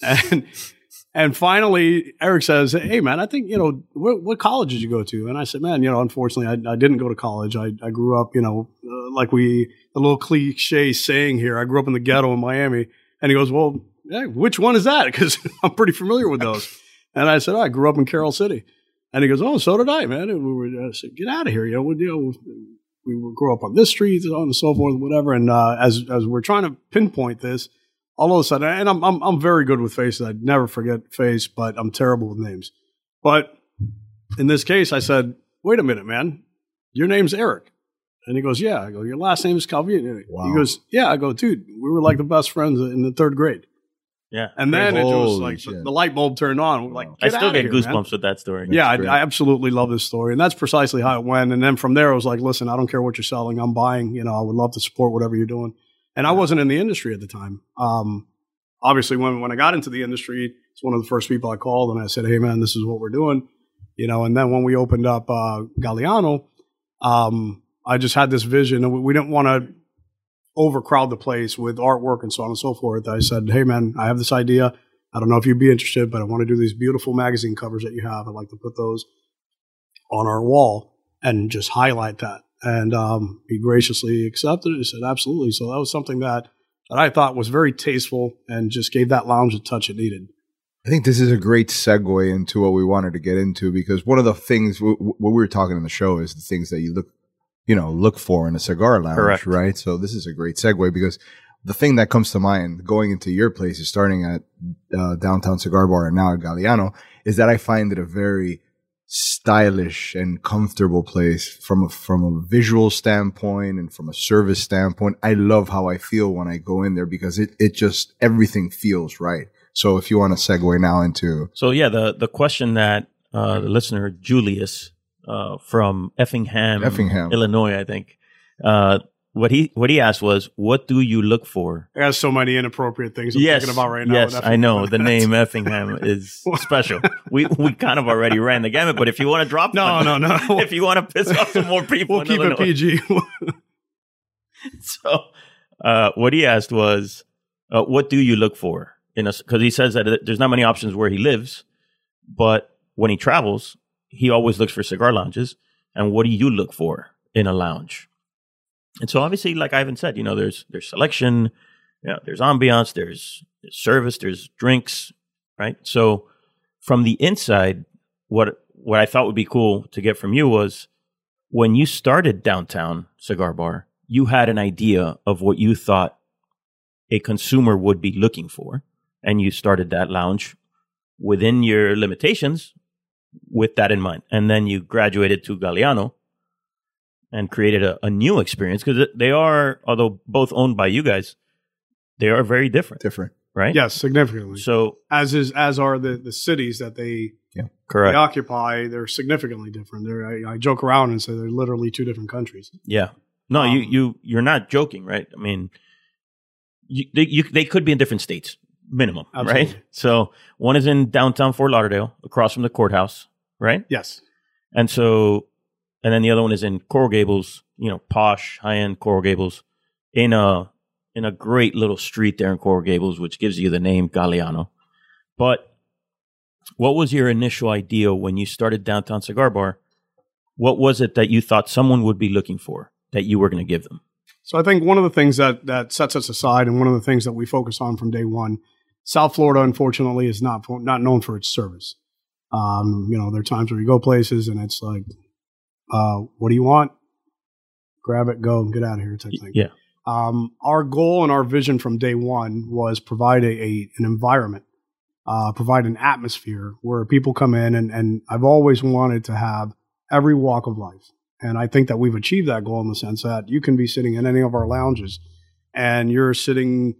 And and finally, Eric says, "Hey, man, I think, you know, what, what college did you go to?" And I said, "Man, you know, unfortunately, I, I didn't go to college. I, I grew up, you know, uh, like we, the little cliche saying here, I grew up in the ghetto in Miami." And he goes, "Well, hey, which one is that? Because I'm pretty familiar with those." And I said, "Oh, I grew up in Caroll City." And he goes, "Oh, so did I, man." And we were, I said, "Get out of here, you know. We, you know, we, we grew up on this street, and so on and so forth, whatever." And uh, as as we're trying to pinpoint this, all of a sudden, and I'm I'm I'm very good with faces. I'd never forget face, but I'm terrible with names. But in this case, I said, "Wait a minute, man. Your name's Eric." And he goes, "Yeah." I go, "Your last name is Calvino." Wow. He goes, "Yeah." I go, "Dude, we were like the best friends in the third grade." Yeah, and then it was like the, the light bulb turned on. We're like, I still get here, goosebumps man. With that story. That's yeah, I, I absolutely love this story, and that's precisely how it went. And then from there, I was like, "Listen, I don't care what you're selling. I'm buying. You know, I would love to support whatever you're doing." And I wasn't in the industry at the time. Um, obviously, when when I got into the industry, it's one of the first people I called, and I said, "Hey, man, this is what we're doing." You know, and then when we opened up uh, Galiano, um, I just had this vision, and we, we didn't want to overcrowd the place with artwork and so on and so forth. I said, "Hey, man, I have this idea. I don't know if you'd be interested, but I want to do these beautiful magazine covers that you have. I'd like to put those on our wall and just highlight that." And um, he graciously accepted it. He said, absolutely. So that was something that, that I thought was very tasteful and just gave that lounge a touch it needed. I think this is a great segue into what we wanted to get into, because one of the things w- w- what we were talking in the show is the things that you look, you know, look for in a cigar lounge, correct, right? So this is a great segue, because the thing that comes to mind going into your place is starting at uh, Downtown Cigar Bar and now at Galiano is that I find it a very stylish and comfortable place from a, from a visual standpoint and from a service standpoint. I love how I feel when I go in there, because it, it just, everything feels right. So if you want to segue now into... So yeah, the, the question that uh, the listener, Julius, uh, from Effingham, Effingham, Illinois, I think, uh, what he what he asked was, what do you look for? I got so many inappropriate things I'm yes, thinking about right now. Yes, I know. The name Effingham is special. We we kind of already ran the gamut, but if you want to drop no, one, no, no. If you want to piss off some more people, we'll keep Illinois. It P G. So uh, what he asked was, uh, what do you look for? Because he says that there's not many options where he lives, but when he travels, he always looks for cigar lounges. And what do you look for in a lounge? And so obviously, like Ivan said, you know, there's there's selection, you know, there's ambiance, there's, there's service, there's drinks, right? So from the inside, what what I thought would be cool to get from you was, when you started Downtown Cigar Bar, you had an idea of what you thought a consumer would be looking for, and you started that lounge within your limitations with that in mind. And then you graduated to Galiano and created a, a new experience, because they are, although both owned by you guys, they are very different. Different. Right? Yes, significantly. So as is as are the, the cities that they, yeah, correct, they occupy, they're significantly different. They're, I, I joke around and say they're literally two different countries. Yeah. No, um, you, you, you're not joking, right? I mean, you, they, you, they could be in different states. Minimum, absolutely, right? So one is in downtown Fort Lauderdale, across from the courthouse, right? Yes. And so, and then the other one is in Coral Gables, you know, posh, high-end Coral Gables, in a in a great little street there in Coral Gables, which gives you the name Galiano. But what was your initial idea when you started Downtown Cigar Bar? What was it that you thought someone would be looking for that you were going to give them? So I think one of the things that that sets us aside, and one of the things that we focus on from day one, South Florida, unfortunately, is not not known for its service. Um, you know, there are times where you go places and it's like, uh, what do you want? Grab it, go, and get out of here type thing. Yeah. Um, our goal and our vision from day one was provide a, a an environment, uh, provide an atmosphere where people come in, and, and I've always wanted to have every walk of life. And I think that we've achieved that goal in the sense that you can be sitting in any of our lounges and you're sitting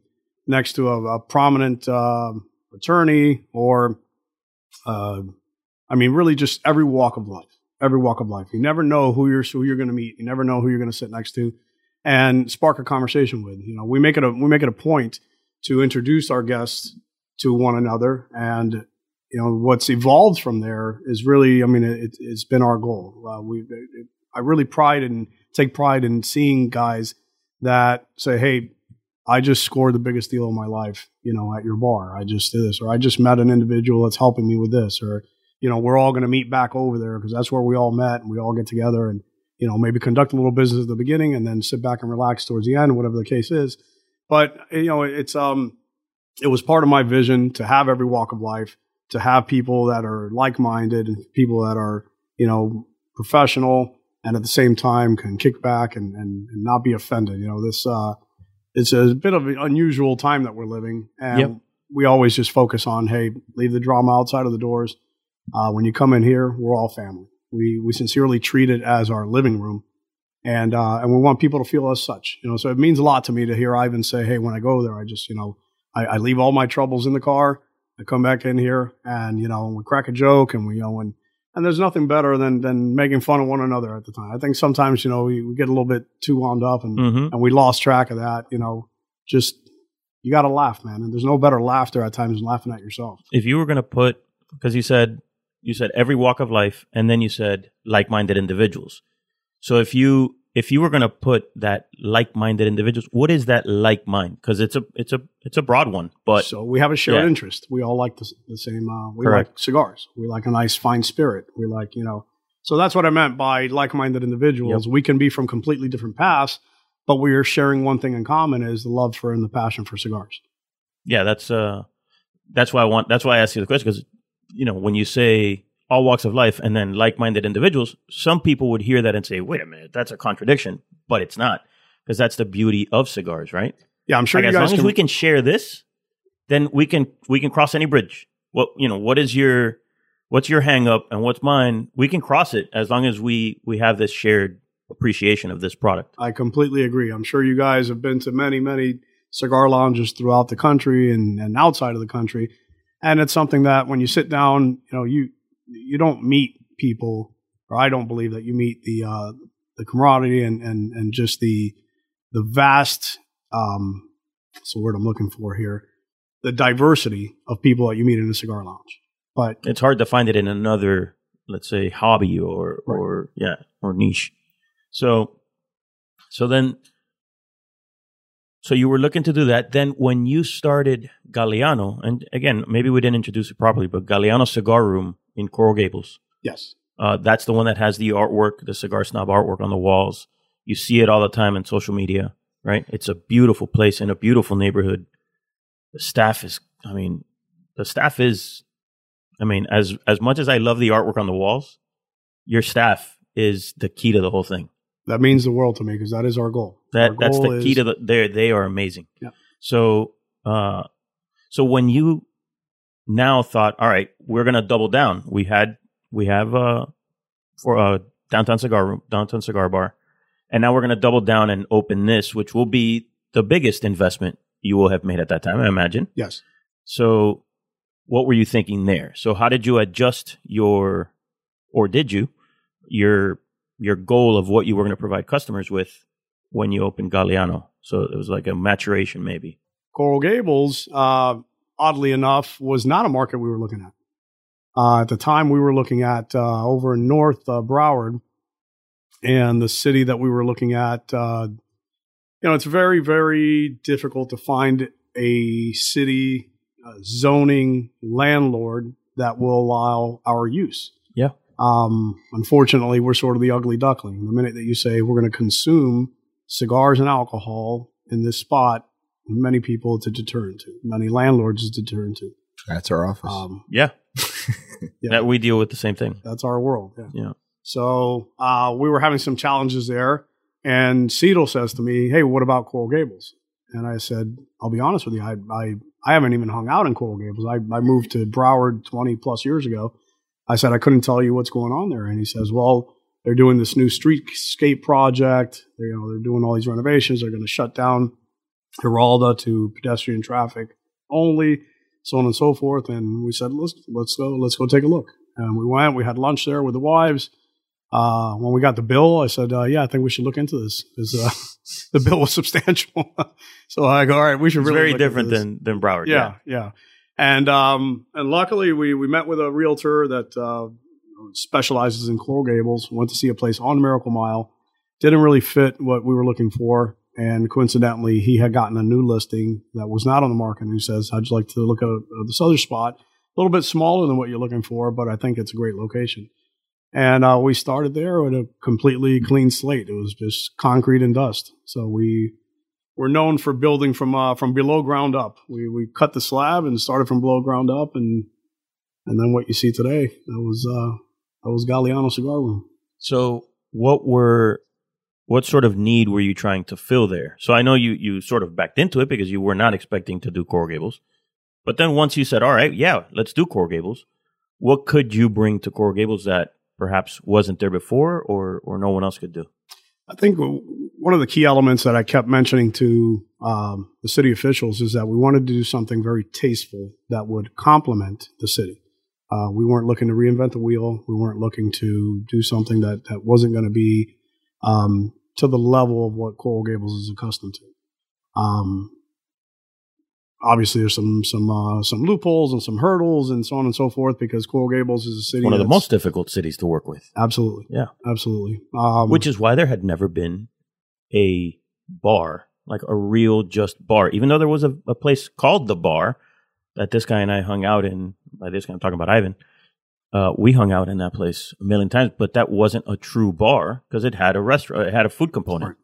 next to a, a prominent uh, attorney or, uh, I mean, really just every walk of life, every walk of life. You never know who you're who you're going to meet. You never know who you're going to sit next to and spark a conversation with. You know, we make it a we make it a point to introduce our guests to one another, and you know what's evolved from there is really, I mean, it, it's been our goal. Uh, we it, I really pride and take pride in seeing guys that say, hey, I just scored the biggest deal of my life, you know, at your bar. I just did this, or I just met an individual that's helping me with this, or, you know, we're all going to meet back over there because that's where we all met and we all get together and, you know, maybe conduct a little business at the beginning and then sit back and relax towards the end, whatever the case is. But, you know, it's um, it was part of my vision to have every walk of life, to have people that are like-minded and people that are, you know, professional, and at the same time can kick back and, and, and not be offended. You know, this uh, it's a bit of an unusual time that we're living. And yep. we always just focus on, hey, leave the drama outside of the doors. Uh, when you come in here, we're all family. We we sincerely treat it as our living room. And uh, and we want people to feel as such. You know, so it means a lot to me to hear Ivan say, hey, when I go there, I just, you know, I, I leave all my troubles in the car. I come back in here and, you know, we crack a joke and we, you know, and, And there's nothing better than than making fun of one another at the time. I think sometimes, you know, we, we get a little bit too wound up and, mm-hmm. and we lost track of that. You know, just, you got to laugh, man. And there's no better laughter at times than laughing at yourself. If you were going to put, because you said, you said every walk of life, and then you said like-minded individuals. So if you, if you were going to put that like-minded individuals, what is that like mind? Because it's a, it's a, it's a broad one, but so we have a shared yeah. interest. We all like the, the same, uh, we correct. Like cigars. We like a nice fine spirit. We like, you know, So that's what I meant by like-minded individuals. Yep. We can be from completely different paths, but we are sharing one thing in common, is the love for and the passion for cigars. Yeah, that's uh, that's why I want. That's why I asked you the question, because you know when you say all walks of life and then like-minded individuals, some people would hear that and say, "Wait a minute, that's a contradiction," but it's not, because that's the beauty of cigars, right? Yeah, I'm sure. Like, you guys, as long can... as we can share this, then we can we can cross any bridge. What you know? What is your What's your hang up and what's mine? We can cross it as long as we, we have this shared appreciation of this product. I completely agree. I'm sure you guys have been to many, many cigar lounges throughout the country and, and outside of the country. And it's something that when you sit down, you know, you you don't meet people, or I don't believe that you meet the uh, the camaraderie and, and, and just the the vast, um, what's the word I'm looking for here, the diversity of people that you meet in a cigar lounge. But it's hard to find it in another, let's say, hobby or, right. or yeah, or niche. So, so then, so you were looking to do that. Then when you started Galiano, and again, maybe we didn't introduce it properly, but Galiano Cigar Room in Coral Gables. Yes. Uh, that's the one that has the artwork, the Cigar Snob artwork on the walls. You see it all the time on social media, right? It's a beautiful place in a beautiful neighborhood. The staff is, I mean, the staff is... I mean, as as much as I love the artwork on the walls, your staff is the key to the whole thing. That means the world to me, because that is our goal. That our that's goal the key is... to the. They they are amazing. Yeah. So, uh, so when you now thought, all right, we're gonna double down. We had we have uh for a uh, downtown cigar room, downtown cigar bar, and now we're gonna double down and open this, which will be the biggest investment you will have made at that time, I imagine. Yes. So. What were you thinking there? So how did you adjust your, or did you, your your goal of what you were going to provide customers with when you opened Galiano? So it was like a maturation maybe. Coral Gables, uh, oddly enough, was not a market we were looking at. Uh, at the time, we were looking at uh, over in North uh, Broward, and the city that we were looking at, uh, you know, it's very, very difficult to find a city... Uh, zoning landlord that will allow our use. Yeah. Um, unfortunately, we're sort of the ugly duckling. The minute that you say we're going to consume cigars and alcohol in this spot, many people it's a deterrent to. Many landlords it's a deterrent to. That's our office. Um, yeah. yeah. That we deal with the same thing. That's our world. Yeah. yeah. So uh, we were having some challenges there, and Cedal says to me, "Hey, what about Coral Gables?" And I said, "I'll be honest with you, I I, I haven't even hung out in Coral Gables. I, I moved to Broward twenty plus years ago. I said, I couldn't tell you what's going on there." And he says, "Well, they're doing this new streetscape project. They're, you know, they're doing all these renovations. They're going to shut down Geralda to pedestrian traffic only, so on and so forth." And we said, let's let's go let's go take a look. And we went. We had lunch there with the wives. Uh, when we got the bill, I said, uh, "Yeah, I think we should look into this." Because uh, the bill was substantial, so I go, "All right, we should." It's really very look different into this. than than Broward. Yeah, yeah, yeah. And um, and luckily we we met with a realtor that uh, specializes in Coral Gables. Went to see a place on Miracle Mile. Didn't really fit what we were looking for, and coincidentally, he had gotten a new listing that was not on the market. And he says, "How'd you like to look at uh, this other spot? A little bit smaller than what you're looking for, but I think it's a great location." And uh, we started there with a completely clean slate. It was just concrete and dust. So we were known for building from uh, from below ground up. We we cut the slab and started from below ground up, and and then what you see today, that was uh, that was Galiano Cigar Room. So what were what sort of need were you trying to fill there? So I know you you sort of backed into it because you were not expecting to do Coral Gables, but then once you said, "All right, yeah, let's do Coral Gables," what could you bring to Coral Gables that perhaps wasn't there before, or or no one else could do? I think one of the key elements that I kept mentioning to um, the city officials is that we wanted to do something very tasteful that would complement the city. Uh, we weren't looking to reinvent the wheel. We weren't looking to do something that, that wasn't going to be um, to the level of what Coral Gables is accustomed to. Um, Obviously, there's some some uh, some loopholes and some hurdles and so on and so forth, because Coral Gables is a city one of the most difficult cities to work with. Absolutely, yeah, absolutely. Um, Which is why there had never been a bar, like a real just bar, even though there was a, a place called the Bar that this guy and I hung out in. By this guy, I'm talking about Ivan. Uh, we hung out in that place a million times, but that wasn't a true bar because it had a restaurant, it had a food component,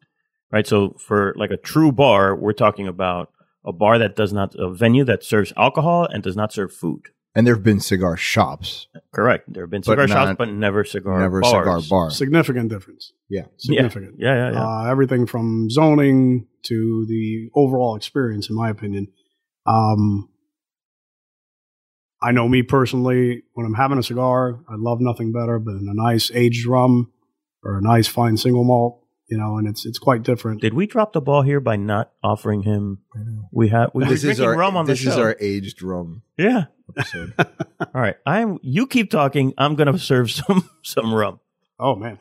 right? So for like a true bar, we're talking about a bar that does not, a venue that serves alcohol and does not serve food. And there have been cigar shops. Correct. There have been cigar shops, but never cigar never bars. Never cigar bar. Significant difference. Yeah. Significant. Yeah, yeah, yeah. yeah. Uh, everything from zoning to the overall experience, in my opinion. Um, I know me personally, when I'm having a cigar, I love nothing better than a nice aged rum or a nice fine single malt, you know, and it's it's quite different. Did we drop the ball here by not offering him? We have we were drinking our, rum on the show. This is our aged rum. Yeah. Episode. All right. I'm you keep talking. I'm gonna serve some some rum. Oh man.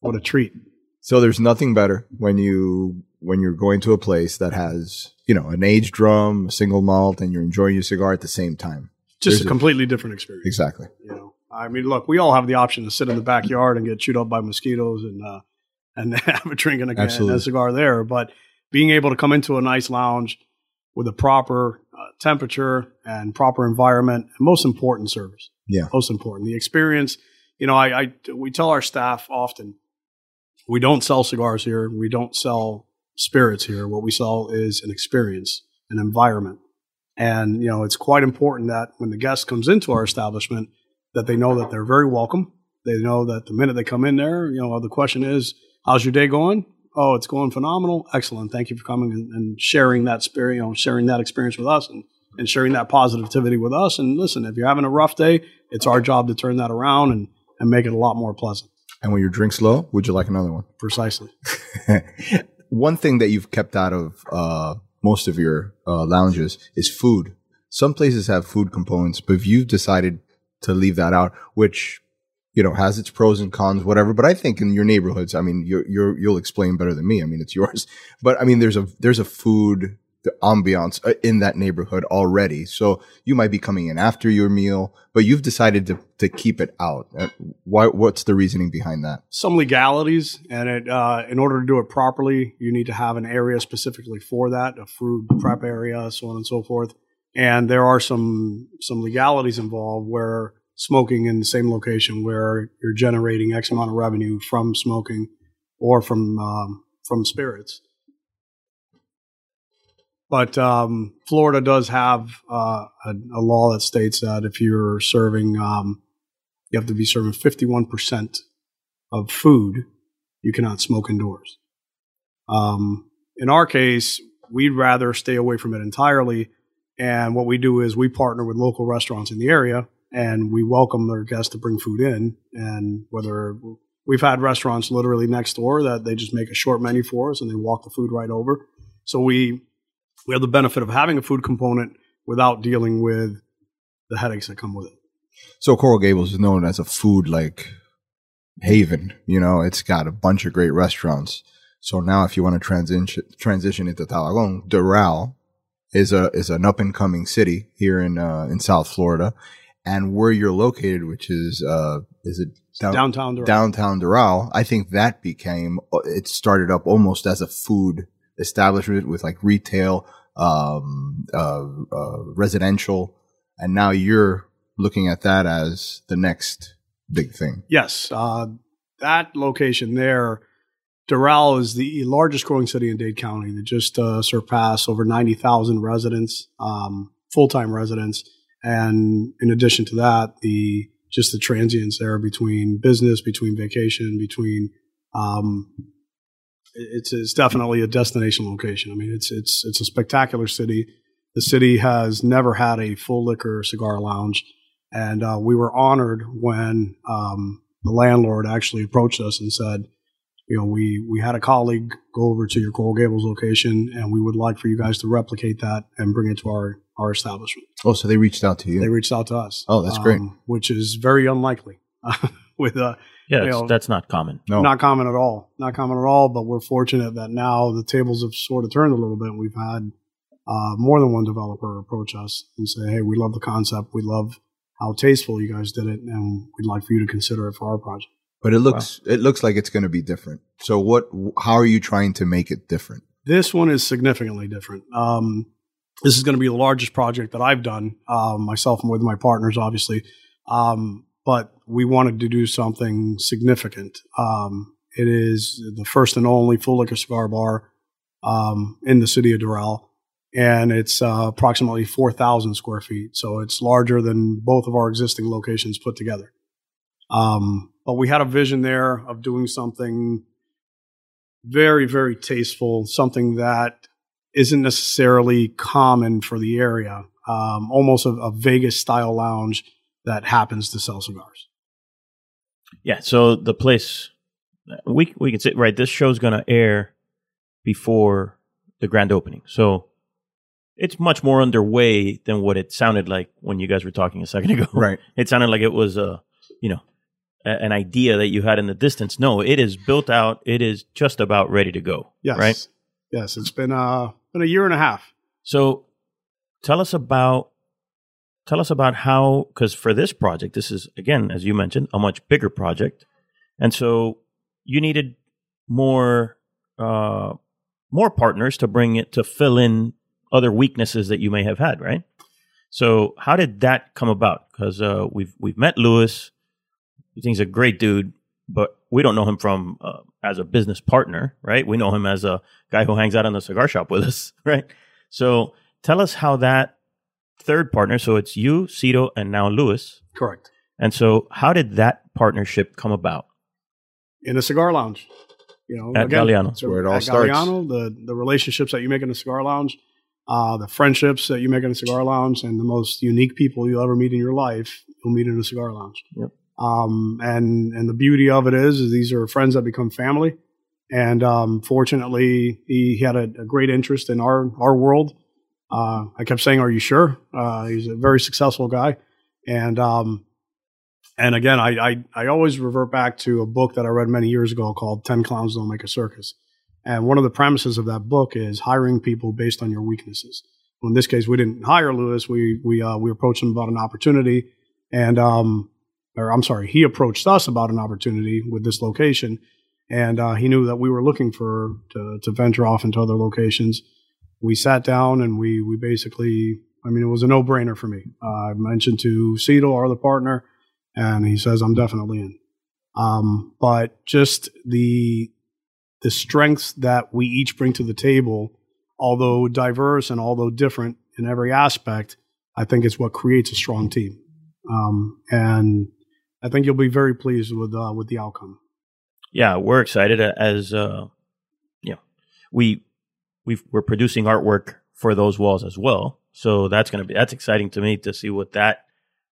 What a treat. So there's nothing better when you when you're going to a place that has, you know, an aged rum, a single malt, and you're enjoying your cigar at the same time. Just there's a completely a, different experience. Exactly. You know, I mean, look, we all have the option to sit in the backyard and get chewed up by mosquitoes and uh and have a drink and a, and a cigar there. But being able to come into a nice lounge with a proper uh, temperature and proper environment, and most important service. Yeah. Most important. The experience, you know, I, I we tell our staff often, we don't sell cigars here. We don't sell spirits here. What we sell is an experience, an environment. And, you know, it's quite important that when the guest comes into our establishment, that they know that they're very welcome. They know that the minute they come in there, you know, the question is, how's your day going? Oh, it's going phenomenal. Excellent. Thank you for coming and, and sharing that spirit, you know, sharing that experience with us and, and sharing that positivity with us. And listen, if you're having a rough day, it's our job to turn that around and, and make it a lot more pleasant. And when your drink's low, would you like another one? Precisely. One thing that you've kept out of uh, most of your uh, lounges is food. Some places have food components, but if you've decided to leave that out, which... you know, has its pros and cons, whatever. But I think in your neighborhoods, I mean, you're, you're, you'll explain better than me. I mean, it's yours. But I mean, there's a there's a food the ambiance in that neighborhood already. So you might be coming in after your meal, but you've decided to to keep it out. Why? What's the reasoning behind that? Some legalities, and it uh, in order to do it properly, you need to have an area specifically for that, a food prep area, so on and so forth. And there are some some legalities involved where smoking in the same location where you're generating X amount of revenue from smoking or from um, from spirits. But um, Florida does have uh, a, a law that states that if you're serving, um, you have to be serving fifty-one percent of food, you cannot smoke indoors. Um, in our case, we'd rather stay away from it entirely. And what we do is we partner with local restaurants in the area, and we welcome their guests to bring food in. And whether we've had restaurants literally next door that they just make a short menu for us and they walk the food right over. So we we have the benefit of having a food component without dealing with the headaches that come with it. So Coral Gables is known as a food like haven. You know, it's got a bunch of great restaurants. So now if you want to transition transition into Tabacon, Doral is a is an up and coming city here in uh, in South Florida. And where you're located, which is uh, is it down, downtown Doral. Downtown Doral, I think that became it started up almost as a food establishment with like retail, um, uh, uh, residential, and now you're looking at that as the next big thing. Yes, uh, that location there, Doral, is the largest growing city in Dade County. That just uh, surpassed over ninety thousand residents, um, full time residents. And in addition to that, the just the transients there between business, between vacation, between um, it's it's definitely a destination location. I mean, it's it's it's a spectacular city. The city has never had a full liquor cigar lounge, and uh, we were honored when um, the landlord actually approached us and said, you know, we we had a colleague go over to your Coral Gables location, and we would like for you guys to replicate that and bring it to our. Our establishment. Oh, so they reached out to you. They reached out to us. Oh, that's um, great. Which is very unlikely. with uh, yeah, you know, that's not common. No. Not common at all. Not common at all, but we're fortunate that now the tables have sort of turned a little bit. And we've had uh, more than one developer approach us and say, hey, we love the concept. We love how tasteful you guys did it, and we'd like for you to consider it for our project. But it looks wow. it looks like it's going to be different. So what? How are you trying to make it different? This one is significantly different. Um This is going to be the largest project that I've done, um, myself and with my partners, obviously. Um, but we wanted to do something significant. Um, it is the first and only full liquor cigar bar um, in the city of Doral, and it's uh, approximately four thousand square feet. So it's larger than both of our existing locations put together. Um, but we had a vision there of doing something very, very tasteful, something that isn't necessarily common for the area, um, almost a, a Vegas-style lounge that happens to sell cigars. Yeah, so the place, we we can sit, right, this show's going to air before the grand opening. So it's much more underway than what it sounded like when you guys were talking a second ago. Right. It sounded like it was a, you know, a, an idea that you had in the distance. No, it is built out. It is just about ready to go. Yes. Right? Yes. It's been uh been a year and a half. So tell us about tell us about how, because for this project, this is, again, as you mentioned, a much bigger project. And so you needed more uh, more partners to bring it to fill in other weaknesses that you may have had, right? So how did that come about? Because uh, we've we've met Louis. We think he's a great dude, but we don't know him from uh, as a business partner, right? We know him as a guy who hangs out in the cigar shop with us, right? So tell us how that third partner, so it's you, Cito, and now Louis. Correct. And so how did that partnership come about? In a cigar lounge. You know, at again, Galiano. That's where it all at starts. Galiano, the, the relationships that you make in a cigar lounge, Uh, the friendships that you make in a cigar lounge, and the most unique people you'll ever meet in your life, you'll meet in a cigar lounge. Yep. Um, and and the beauty of it is, is these are friends that become family. And um, fortunately, he had a, a great interest in our our world. Uh, I kept saying, "Are you sure?" Uh, he's a very successful guy. And um, and again, I, I I always revert back to a book that I read many years ago called ten Clowns Don't Make a Circus. And one of the premises of that book is hiring people based on your weaknesses. Well, in this case, we didn't hire Louis. We we uh, we approached him about an opportunity, and um, or I'm sorry, he approached us about an opportunity with this location, and uh, he knew that we were looking for to, to venture off into other locations. We sat down and we we basically, I mean, it was a no brainer for me. Uh, I mentioned to Cedal, our other partner, and he says, "I'm definitely in." Um, but just the The strengths that we each bring to the table, although diverse and although different in every aspect, I think is what creates a strong team. Um, and I think you'll be very pleased with uh, with the outcome. Yeah, we're excited as uh, you know, we we've, we're producing artwork for those walls as well. So that's gonna be that's exciting to me to see what that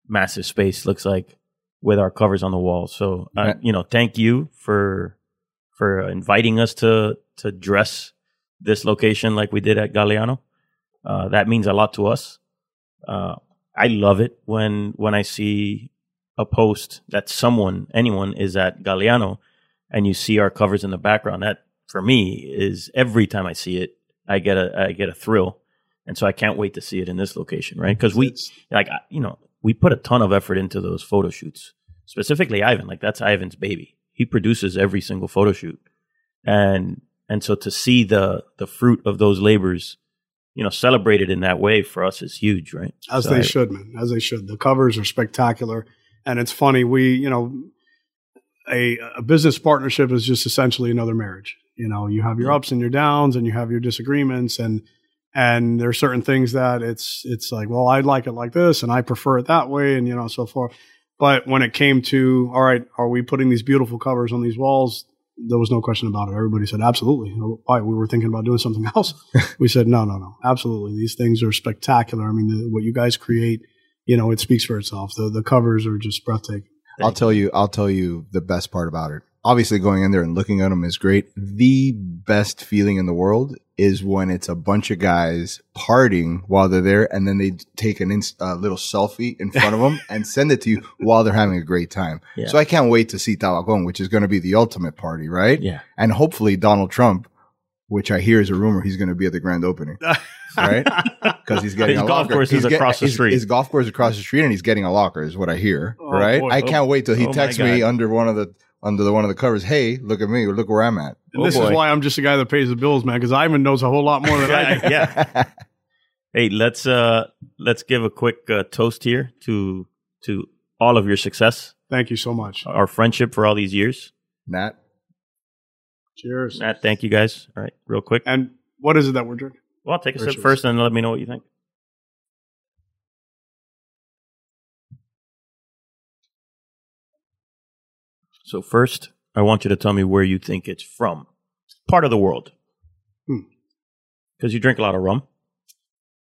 massive space looks like with our covers on the walls. So uh, you know, thank you for. for inviting us to to dress this location like we did at Galiano. Uh, that means a lot to us. Uh, I love it when when I see a post that someone, anyone is at Galiano and you see our covers in the background. That, for me, is every time I see it, I get a I get a thrill. And so I can't wait to see it in this location, right? Because we, like, you know, we put a ton of effort into those photo shoots. Specifically Ivan, like that's Ivan's baby. He produces every single photo shoot, and and so to see the the fruit of those labors, you know, celebrated in that way for us is huge, right? As so they I, should, man. As they should. The covers are spectacular, and it's funny. We, you know, a, a business partnership is just essentially another marriage. You know, you have your ups and your downs, and you have your disagreements, and and there are certain things that it's it's like, well, I like it like this, and I prefer it that way, and you know, so forth. But when it came to, all right, are we putting these beautiful covers on these walls? There was no question about it. Everybody said, absolutely. Why? We were thinking about doing something else. We said, no, no, no, absolutely. These things are spectacular. I mean, the, what you guys create, you know, it speaks for itself. The the covers are just breathtaking. I'll tell you, I'll tell you the best part about it. Obviously, going in there and looking at them is great. The best feeling in the world is when it's a bunch of guys partying while they're there, and then they take an inst- a little selfie in front of them and send it to you while they're having a great time. Yeah. So I can't wait to see Tabacon, which is going to be the ultimate party, right? Yeah. And hopefully Donald Trump, which I hear is a rumor, he's going to be at the grand opening, right? Because he's getting his a golf locker. course he's is get- across the his, street. His golf course is across the street, and he's getting a locker, is what I hear, oh, right? Boy. I can't oh, wait till he oh texts me under one of the. Under the one of the covers, hey, look at me, or look where I'm at. And oh this boy. is why I'm just a guy that pays the bills, man, because Ivan knows a whole lot more than I do. Yeah. Hey, let's uh, let's give a quick uh, toast here to to all of your success Thank you so much. Our friendship for all these years. Matt. Cheers. Matt, thank you guys. All right, real quick. And what is it that we're drinking? Well, I'll take a Cheers. sip first and let me know what you think. So first, I want you to tell me where you think it's from. Part of the world. Because hmm. you drink a lot of rum.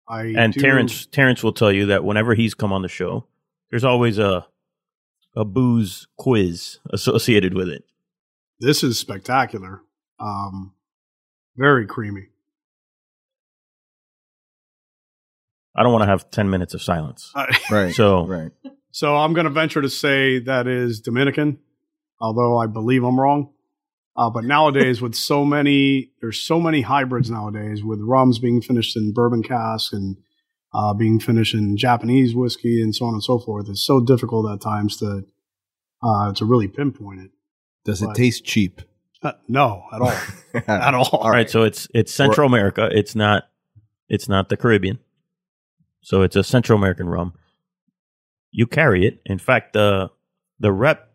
I and do. Terrence Terrence will tell you that whenever he's come on the show, there's always a a booze quiz associated with it. This is spectacular. Um, very creamy. I don't want to have ten minutes of silence. Uh, right. So, right. So I'm going to venture to say that is Dominican, although I believe I'm wrong. Uh, but nowadays, with so many, there's so many hybrids nowadays, with rums being finished in bourbon casks and uh, being finished in Japanese whiskey and so on and so forth. It's so difficult at times to uh, to really pinpoint it. Does but, it taste cheap? Uh, no, at all, at all. All right, so it's it's Central America. It's not it's not the Caribbean. So it's a Central American rum. You carry it. In fact, the the rep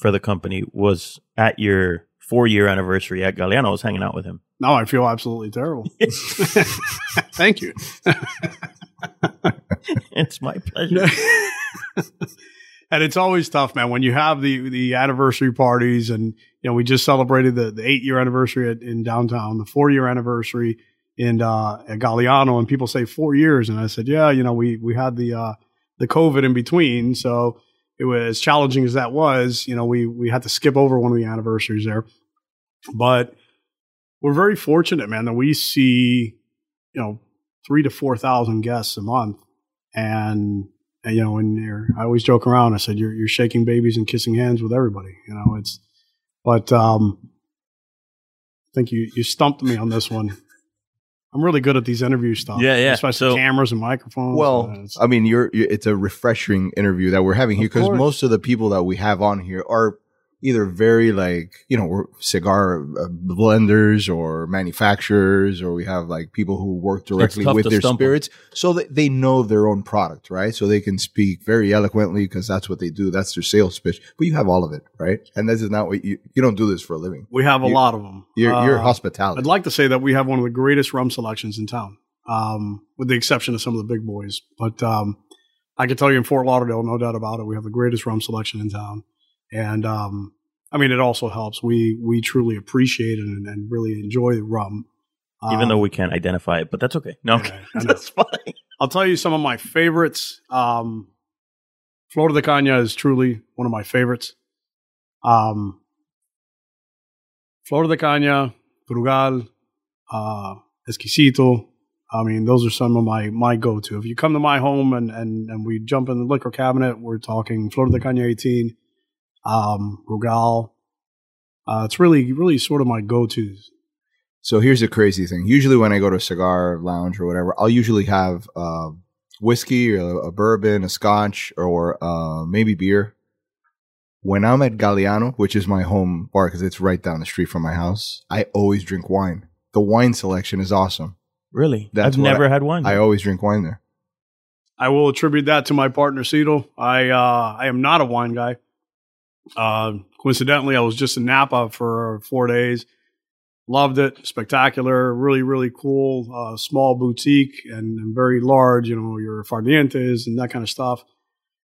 for the company was at your four-year anniversary at Galiano. I was hanging out with him. No, I feel absolutely terrible. Thank you. It's my pleasure. And it's always tough, man, when you have the the anniversary parties, and you know we just celebrated the, the eight-year anniversary at, in downtown, the four-year anniversary in uh, at Galiano, and people say four years, and I said, yeah, you know, we we had the uh, the COVID in between, so it was as challenging as that was, you know, we we had to skip over one of the anniversaries there. But we're very fortunate, man, that we see, you know, three to four thousand guests a month, and. And, you know, and I always joke around. I said, you're, you're shaking babies and kissing hands with everybody. You know, it's, but um, I think you, you stumped me on this one. I'm really good at these interview stuff. Yeah, yeah. Especially so, cameras and microphones. Well, and I mean, you're, you're it's a refreshing interview that we're having here because most of the people that we have on here are either very like, you know, we're cigar blenders or manufacturers, or we have like people who work directly with their spirits. So that they know their own product, right? So they can speak very eloquently because that's what they do. That's their sales pitch. But you have all of it, right? And this is not what you, you don't do this for a living. We have a you, lot of them. Your, uh, your hospitality. I'd like to say that we have one of the greatest rum selections in town, um, with the exception of some of the big boys. But um, I can tell you in Fort Lauderdale, no doubt about it, we have the greatest rum selection in town. And, um, I mean, it also helps. We we truly appreciate it and, and really enjoy the rum. Um, Even though we can't identify it, but that's okay. No, yeah, that's fine. I'll tell you some of my favorites. Um, Flor de Caña is truly one of my favorites. Um, Flor de Caña, Brugal, uh, Esquisito. I mean, those are some of my, my go-to. If you come to my home and, and, and we jump in the liquor cabinet, we're talking Flor de Caña eighteen. Um, Rugal. Uh, it's really, really sort of my go-tos. So here's the crazy thing. Usually when I go to a cigar lounge or whatever, I'll usually have uh, whiskey or a bourbon, a scotch, or uh, maybe beer. When I'm at Galiano, which is my home bar because it's right down the street from my house, I always drink wine. The wine selection is awesome. Really? That's I've never I, had wine. I always drink wine there. I will attribute that to my partner, Cedal. I uh, I am not a wine guy. Uh, coincidentally, I was just in Napa for four days. Loved it. Spectacular. Really, really cool. Uh, small boutique and, and very large, you know, your farnientes and that kind of stuff.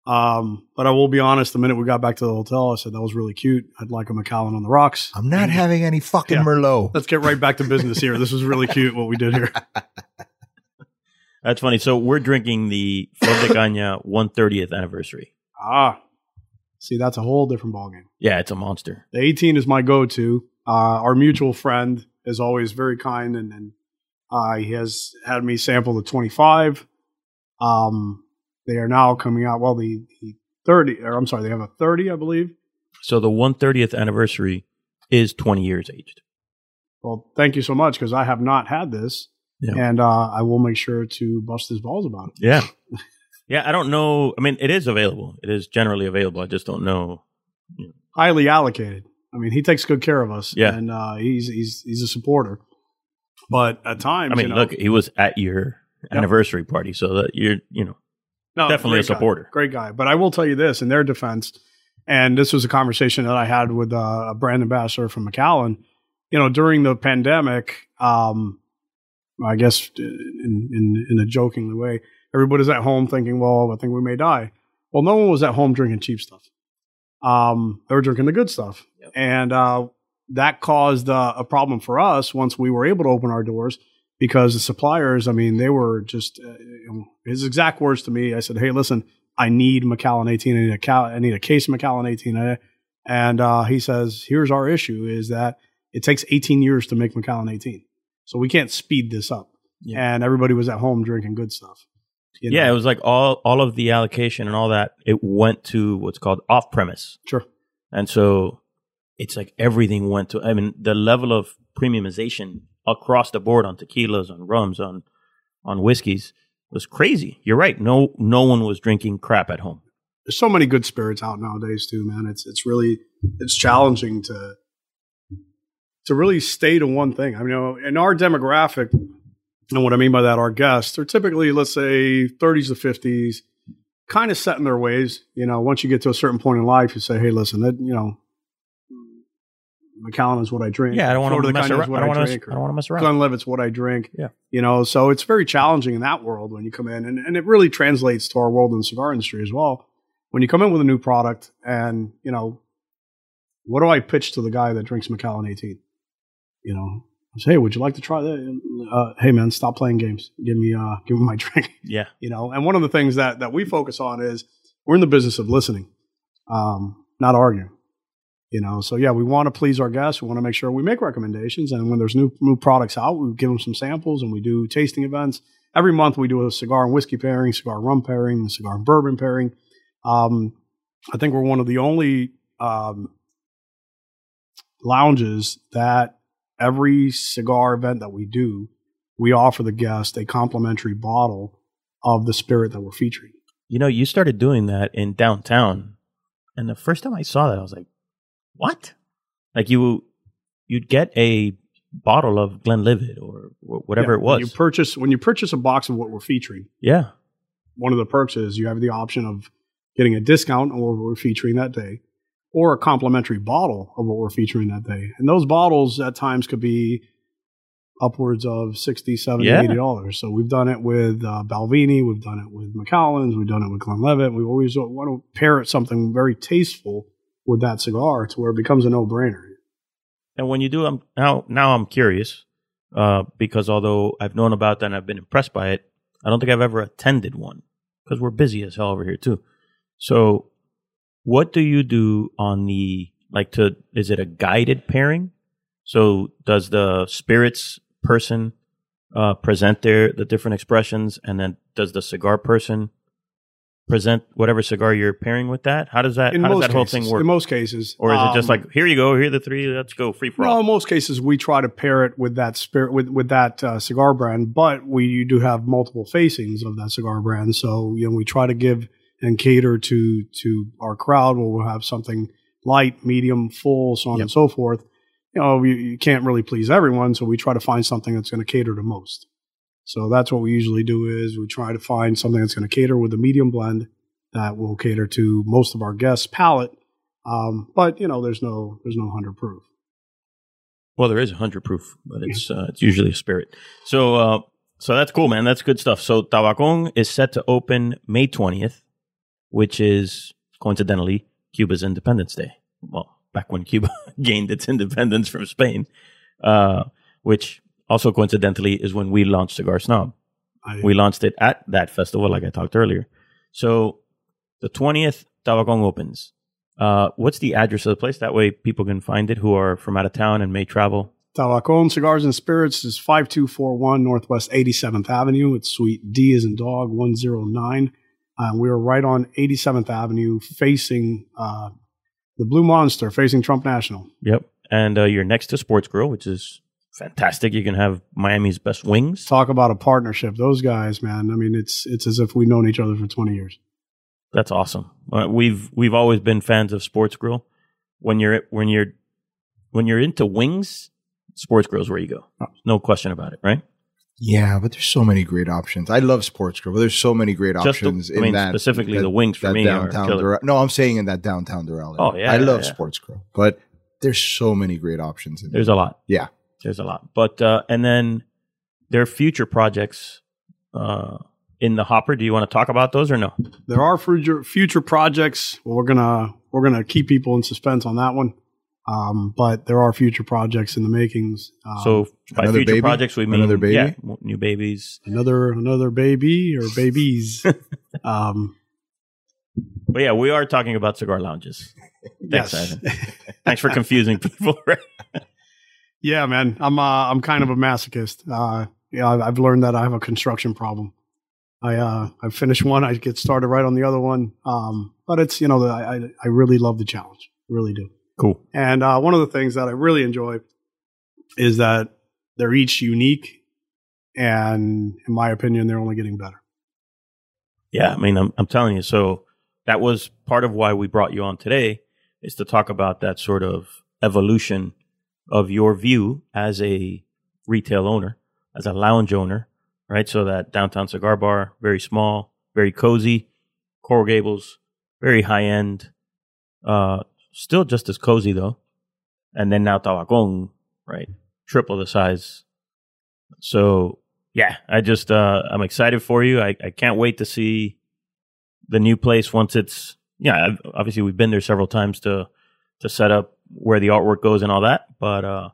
Um, but I will be honest, the minute we got back to the hotel, I said, that was really cute. I'd like a Macallan on the rocks. I'm not and, having any fucking yeah, Merlot. Let's get right back to business here. This was really cute what we did here. That's funny. So we're drinking the Flor de Caña one hundred thirtieth anniversary. Ah, see, that's a whole different ballgame. Yeah, it's a monster. The eighteen is my go-to. Uh, our mutual friend is always very kind, and, and uh, he has had me sample the twenty-five. Um, they are now coming out, well, the, the thirty, or I'm sorry, they have a thirty, I believe. So the one hundred thirtieth anniversary is twenty years aged. Well, thank you so much, because I have not had this, yeah. and uh, I will make sure to bust his balls about it. Yeah. Yeah, I don't know. I mean, it is available. It is generally available. I just don't know. Yeah. Highly allocated. I mean, he takes good care of us. Yeah. And uh, he's he's he's a supporter. But at times, I mean, you know, look, he was at your yeah. anniversary party, so that you're, you know, no, definitely a supporter. Guy, great guy. But I will tell you this, in their defense, And this was a conversation that I had with uh, a brand ambassador from Macallan. You know, during the pandemic, um, I guess in, in, in a jokingly way, everybody's at home thinking, well, I think we may die. Well, no one was at home drinking cheap stuff. Um, they were drinking the good stuff. Yep. And uh, that caused uh, a problem for us once we were able to open our doors, because the suppliers, I mean, they were just, uh, you know, his exact words to me, I said, hey, listen, I need Macallan eighteen. I need a, cal- I need a case of Macallan eighteen. And uh, he says, here's our issue is that it takes eighteen years to make Macallan eighteen. So we can't speed this up. Yeah. And everybody was at home drinking good stuff. You know? Yeah, it was like all, all of the allocation and all that, it went to what's called off-premise. Sure. And so it's like everything went to, I mean, the level of premiumization across the board on tequilas, on rums, on on whiskeys was crazy. You're right. No no one was drinking crap at home. There's so many good spirits out nowadays too, man. It's it's really, it's challenging to to really stay to one thing. I mean, in our demographic, and what I mean by that, our guests, they're typically, let's say, thirties to fifties, kind of set in their ways. You know, once you get to a certain point in life, you say, hey, listen, that, you know, Macallan is what I drink. Yeah, I don't want to mess around. I don't want to mess around. Glenlivet's what I drink. Yeah. You know, so it's very challenging in that world when you come in. And, and it really translates to our world in the cigar industry as well. When you come in with a new product and, you know, what do I pitch to the guy that drinks Macallan eighteen? You know, I say, hey, would you like to try that? Uh, hey, man, stop playing games. Give me uh, give me my drink. Yeah. You know, and one of the things that, that we focus on is we're in the business of listening, um, not arguing. You know, so yeah, we want to please our guests. We want to make sure we make recommendations. And when there's new new products out, we give them some samples and we do tasting events. Every month we do a cigar and whiskey pairing, cigar rum pairing, cigar and bourbon pairing. Um, I think we're one of the only um, lounges that every cigar event that we do, we offer the guest a complimentary bottle of the spirit that we're featuring. You know, you started doing that in downtown. And the first time I saw that, I was like, what? Like you, you'd get a bottle of Glenlivet or whatever yeah, it was. When you purchase when you purchase a box of what we're featuring. Yeah. One of the perks is you have the option of getting a discount on what we're featuring that day, or a complimentary bottle of what we're featuring that day. And those bottles at times could be upwards of sixty dollars, seventy dollars, yeah. eighty dollars. So we've done it with uh, Balvenie, we've done it with Macallan's, we've done it with Glenlivet. We always want to pair it something very tasteful with that cigar to where it becomes a no-brainer. And when you do, I'm, now now I'm curious, uh, because although I've known about that and I've been impressed by it, I don't think I've ever attended one, because we're busy as hell over here too. So what do you do on the, like to, is it a guided pairing? So does the spirits person uh, present their the different expressions, and then does the cigar person present whatever cigar you're pairing with that? How does that, how does that whole thing work? In most cases. Or is um, it just like, here you go, here are the three, let's go, free for all? No, in most cases, we try to pair it with that spirit, with, with that uh, cigar brand, but we you do have multiple facings of that cigar brand. So, you know, we try to give and cater to, to our crowd, where we'll have something light, medium, full, so on yep. and so forth. You know, you, you can't really please everyone, so we try to find something that's going to cater to most. So that's what we usually do, is we try to find something that's going to cater with a medium blend that will cater to most of our guests' palate. Um, but, you know, there's no there's no one hundred proof. Well, there is one hundred proof, but it's uh, it's usually a spirit. So uh, so that's cool, man. That's good stuff. So Tabacon is set to open May twentieth, which is, coincidentally, Cuba's Independence Day. Well, back when Cuba gained its independence from Spain, uh, which... also, coincidentally, is when we launched Cigar Snob. I, we launched it at that festival, like I talked earlier. So, the twentieth, Tabacon opens. Uh, what's the address of the place? That way people can find it who are from out of town and may travel. Tabacon Cigars and Spirits is five two four one Northwest eighty-seventh Avenue. It's Suite D as in dog, one oh nine. Uh, we're right on eighty-seventh Avenue, facing uh, the Blue Monster, facing Trump National. Yep. And uh, you're next to Sports Grill, which is... fantastic. You can have Miami's best wings. Talk about a partnership. Those guys, man. I mean, it's it's as if we've known each other for twenty years. That's awesome. Uh, we've we've always been fans of Sports Grill. When you're when you're when you're into wings, Sports Grill's where you go. No question about it, right? Yeah, but there's so many great options. I love Sports Grill, but there's so many great Just options the, I mean, in that. Specifically, that, the wings for me are Doral. No, I'm saying in that downtown Doral. Oh, yeah. I love yeah, yeah. Sports Grill, but there's so many great options. In there's there. a lot. Yeah. There's a lot. But, uh, and then there are future projects uh, in the hopper. Do you want to talk about those or no? There are future projects. Well, we're gonna we're going to keep people in suspense on that one. Um, but there are future projects in the makings. Um, so by future baby? projects, we mean another baby, yeah, new babies, another another baby or babies. um, but yeah, we are talking about cigar lounges. Thanks, yes. Ivan. Thanks for confusing people. Yeah, man, I'm uh, I'm kind of a masochist. Uh, yeah, I've learned that I have a construction problem. I uh, I finish one, I get started right on the other one. Um, but it's you know the, I I really love the challenge, really do. Cool. And uh, one of the things that I really enjoy is that they're each unique, and in my opinion, they're only getting better. Yeah, I mean, I'm I'm telling you. So that was part of why we brought you on today, is to talk about that sort of evolution of your view as a retail owner, as a lounge owner, right? So that downtown cigar bar, very small, very cozy, Coral Gables, very high end. Uh, Still just as cozy, though. And then now Tabacon, right? Triple the size. So, yeah, I just, uh, I'm excited for you. I, I can't wait to see the new place once it's, yeah, I've, obviously we've been there several times to to set up where the artwork goes and all that. But uh,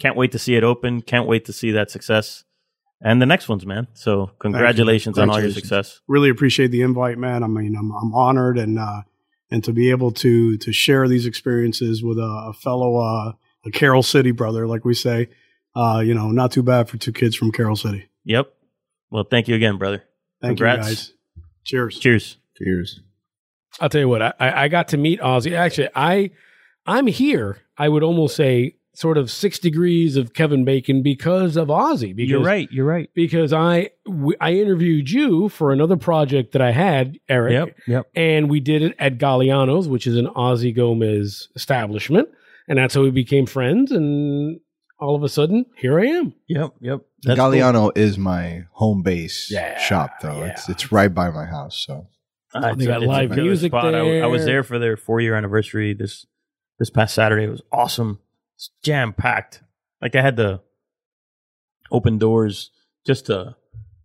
can't wait to see it open. Can't wait to see that success. And the next one's, man. So congratulations, congratulations. on all your success. Really appreciate the invite, man. I mean, I'm, I'm honored and, uh, And to be able to to share these experiences with a, a fellow, uh, a Caroll City brother, like we say, uh, you know, not too bad for two kids from Caroll City. Yep. Well, thank you again, brother. Thank Congrats. you, guys. Cheers. Cheers. Cheers. I'll tell you what, I, I got to meet Ozzy. Actually, I, I'm here, I would almost say, sort of six degrees of Kevin Bacon because of Ozzy. Because, you're right. You're right. Because I, w- I interviewed you for another project that I had, Eric. Yep, yep. And we did it at Galiano's, which is an Ozzy Gomez establishment. And that's how we became friends. And all of a sudden, here I am. Yep. Yep. That's Galiano cool. is my home base yeah, shop, though. Yeah. It's it's right by my house. So uh, they got live music there. I, I was there for their four year anniversary this this past Saturday. It was awesome. It's jam-packed. Like, I had to open doors just to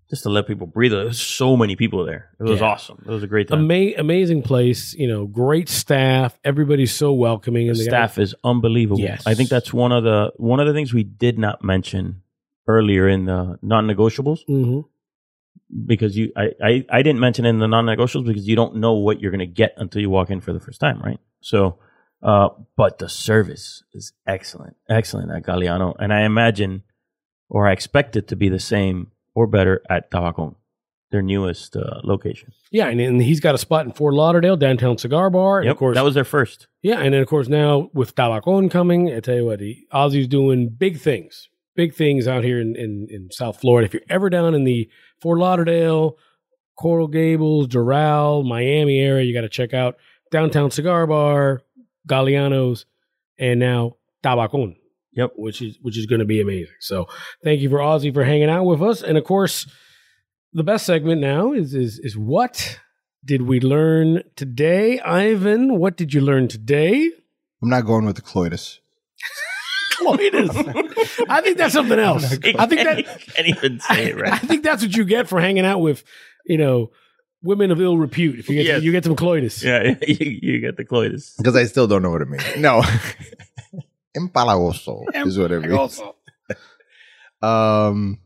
just to let people breathe. There was so many people there. It was yeah. awesome. It was a great time. Ama- amazing place. You know, great staff. Everybody's so welcoming. The and staff guy- is unbelievable. Yes. I think that's one of the one of the things we did not mention earlier in the non-negotiables. Mm-hmm. Because you, I, I, I didn't mention it in the non-negotiables because you don't know what you're going to get until you walk in for the first time, right? So... Uh, but the service is excellent, excellent at Galiano. And I imagine, or I expect it to be the same or better at Tabacon, their newest uh, location. Yeah, and, and he's got a spot in Fort Lauderdale, Downtown Cigar Bar. Yep, of course, that was their first. Yeah, and then, of course, now with Tabacon coming, I tell you what, he, Ozzy's doing big things, big things out here in, in, in South Florida. If you're ever down in the Fort Lauderdale, Coral Gables, Doral, Miami area, you got to check out Downtown Cigar Bar, Galiano's, and now Tabacon. Yep, which is which is going to be amazing. So, thank you for Ozzy for hanging out with us. And of course, the best segment now is is is what did we learn today, Ivan? What did you learn today? I'm not going with the cloitus. cloitus. I think that's something else. I think that can't even say it right. I think that's what you get for hanging out with, you know, women of ill repute. If you get, yes. to, you get some cloitus. Yeah, you, you get the cloitus. Because I still don't know what it means. No. Empalagoso is what it means. Um,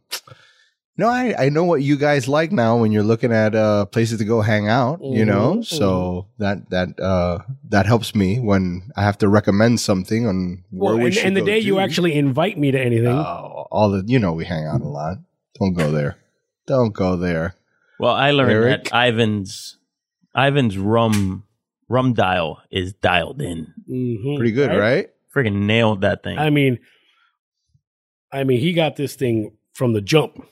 no, I, I know what you guys like now when you're looking at uh, places to go hang out, mm-hmm. you know? So mm-hmm. that that uh, that helps me when I have to recommend something on where well, we and, should go. And the go day to. you actually invite me to anything. Uh, all the, you know, we hang out a lot. Don't go there. Don't go there. Well, I learned Eric. that Ivan's Ivan's rum rum dial is dialed in. Mm-hmm. Pretty good, right? right? Freaking nailed that thing. I mean, I mean, he got this thing from the jump,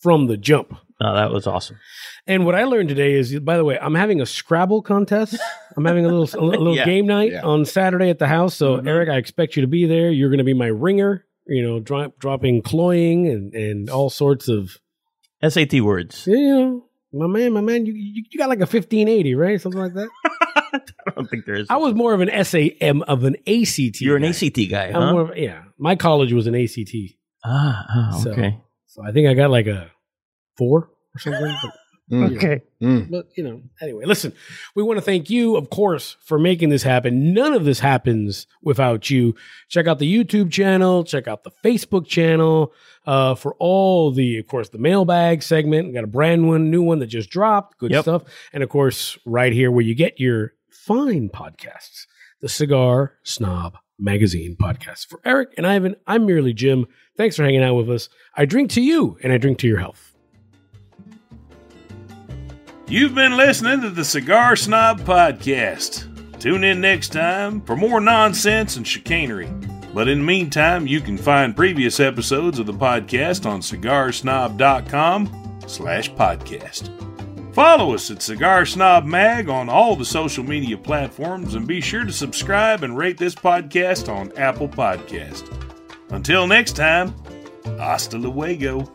from the jump. Oh, that was awesome. And what I learned today is, by the way, I'm having a Scrabble contest. I'm having a little a little yeah. game night yeah. on Saturday at the house. So, mm-hmm. Eric, I expect you to be there. You're going to be my ringer. you know, drop, dropping cloying and, and all sorts of S A T words. Yeah, you know, my man, my man, you, you you got like a fifteen eighty, right? Something like that. I don't think there is. I was more of an S A M of an A C T. You're guy. An A C T guy, huh? I'm more of, yeah, my college was an A C T. Ah, oh, okay. So, so I think I got like a four or something. Mm. Okay. Mm. But, you know, anyway, listen, we want to thank you, of course, for making this happen. None of this happens without you. Check out the YouTube channel. Check out the Facebook channel uh, for all the, of course, the mailbag segment. We got a brand one, new one that just dropped. Good yep. stuff. And, of course, right here where you get your fine podcasts, the Cigar Snob Magazine podcast. For Eric and Ivan, I'm merely Jim. Thanks for hanging out with us. I drink to you, and I drink to your health. You've been listening to the Cigar Snob Podcast. Tune in next time for more nonsense and chicanery. But in the meantime, you can find previous episodes of the podcast on cigarsnob.com slash podcast. Follow us at Cigar Snob Mag on all the social media platforms, and be sure to subscribe and rate this podcast on Apple Podcast. Until next time, hasta luego.